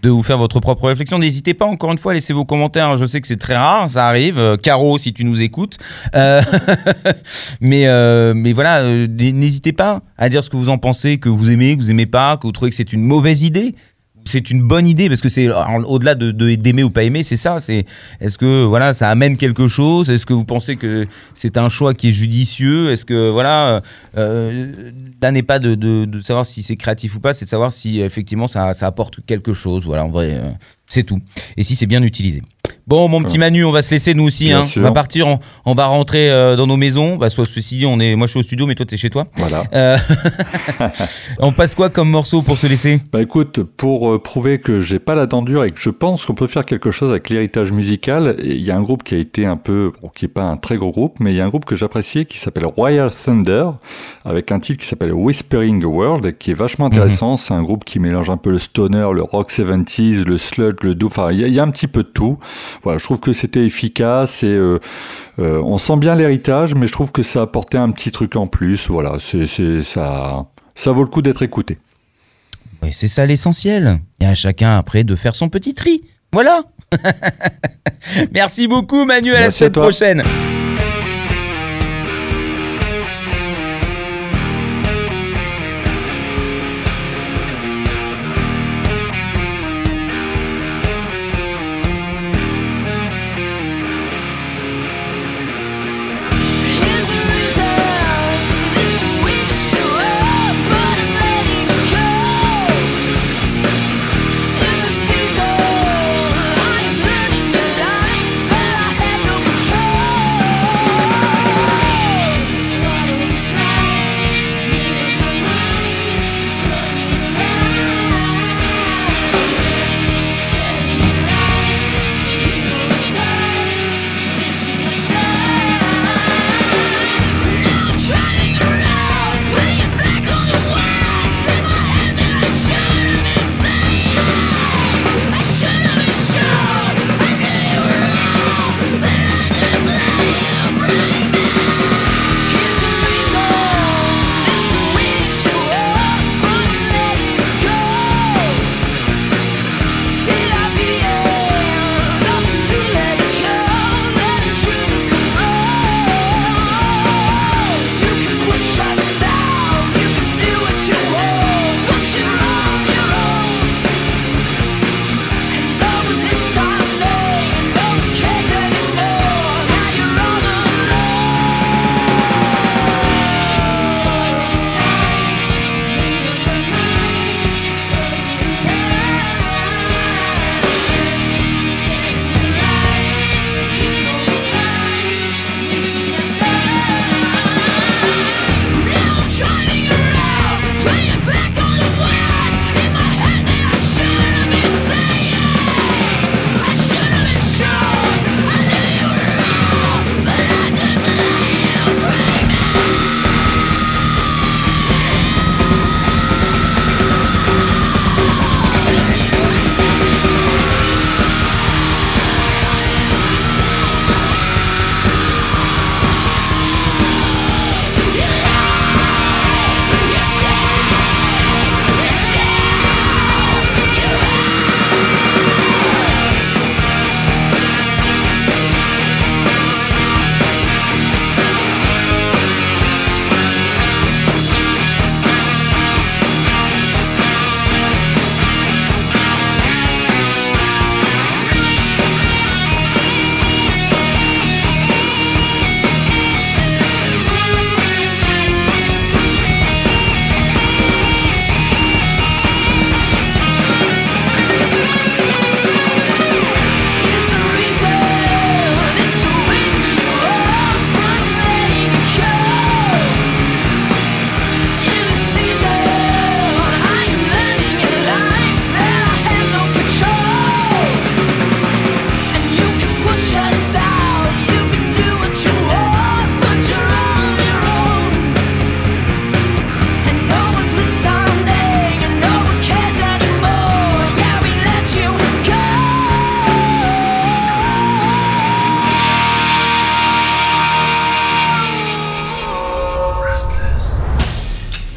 de vous faire votre propre réflexion. N'hésitez pas, encore une fois, laissez vos commentaires. Je sais que c'est très rare, ça arrive. Caro, si tu nous écoutes. Mais voilà, n'hésitez pas à dire ce que vous en pensez, que vous aimez pas, que vous trouvez que c'est une mauvaise idée, c'est une bonne idée, parce que c'est au-delà d'aimer ou pas aimer, c'est ça. C'est, est-ce que voilà, ça amène quelque chose? Est-ce que vous pensez que c'est un choix qui est judicieux? Est-ce que voilà, là n'est pas de savoir si c'est créatif ou pas, c'est de savoir si effectivement ça apporte quelque chose. Voilà, en vrai, c'est tout. Et si c'est bien utilisé. Bon, mon petit Manu, on va se laisser nous aussi. Hein. On va partir, on va rentrer dans nos maisons. Bah, soit ceci dit, moi je suis au studio, mais toi t'es chez toi. Voilà. On passe quoi comme morceau pour se laisser? Bah écoute, pour prouver que j'ai pas la dent dure et que je pense qu'on peut faire quelque chose avec l'héritage musical, il y a un groupe qui a été un peu, qui est pas un très gros groupe, mais il y a un groupe que j'appréciais qui s'appelle Royal Thunder, avec un titre qui s'appelle Whispering World, qui est vachement intéressant. C'est un groupe qui mélange un peu le stoner, le rock 70s, le sludge, le doom. Enfin, il y a un petit peu de tout. Voilà, je trouve que c'était efficace et on sent bien l'héritage, mais je trouve que ça apportait un petit truc en plus. Voilà, ça vaut le coup d'être écouté. Mais c'est ça l'essentiel. Et à chacun après de faire son petit tri. Voilà. Merci beaucoup Manu, à la semaine prochaine.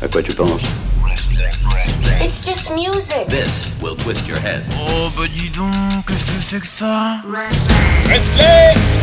À quoi tu penses? It's just music. This will twist your head. Oh, bah dis donc, qu'est-ce que c'est que ça? Restless.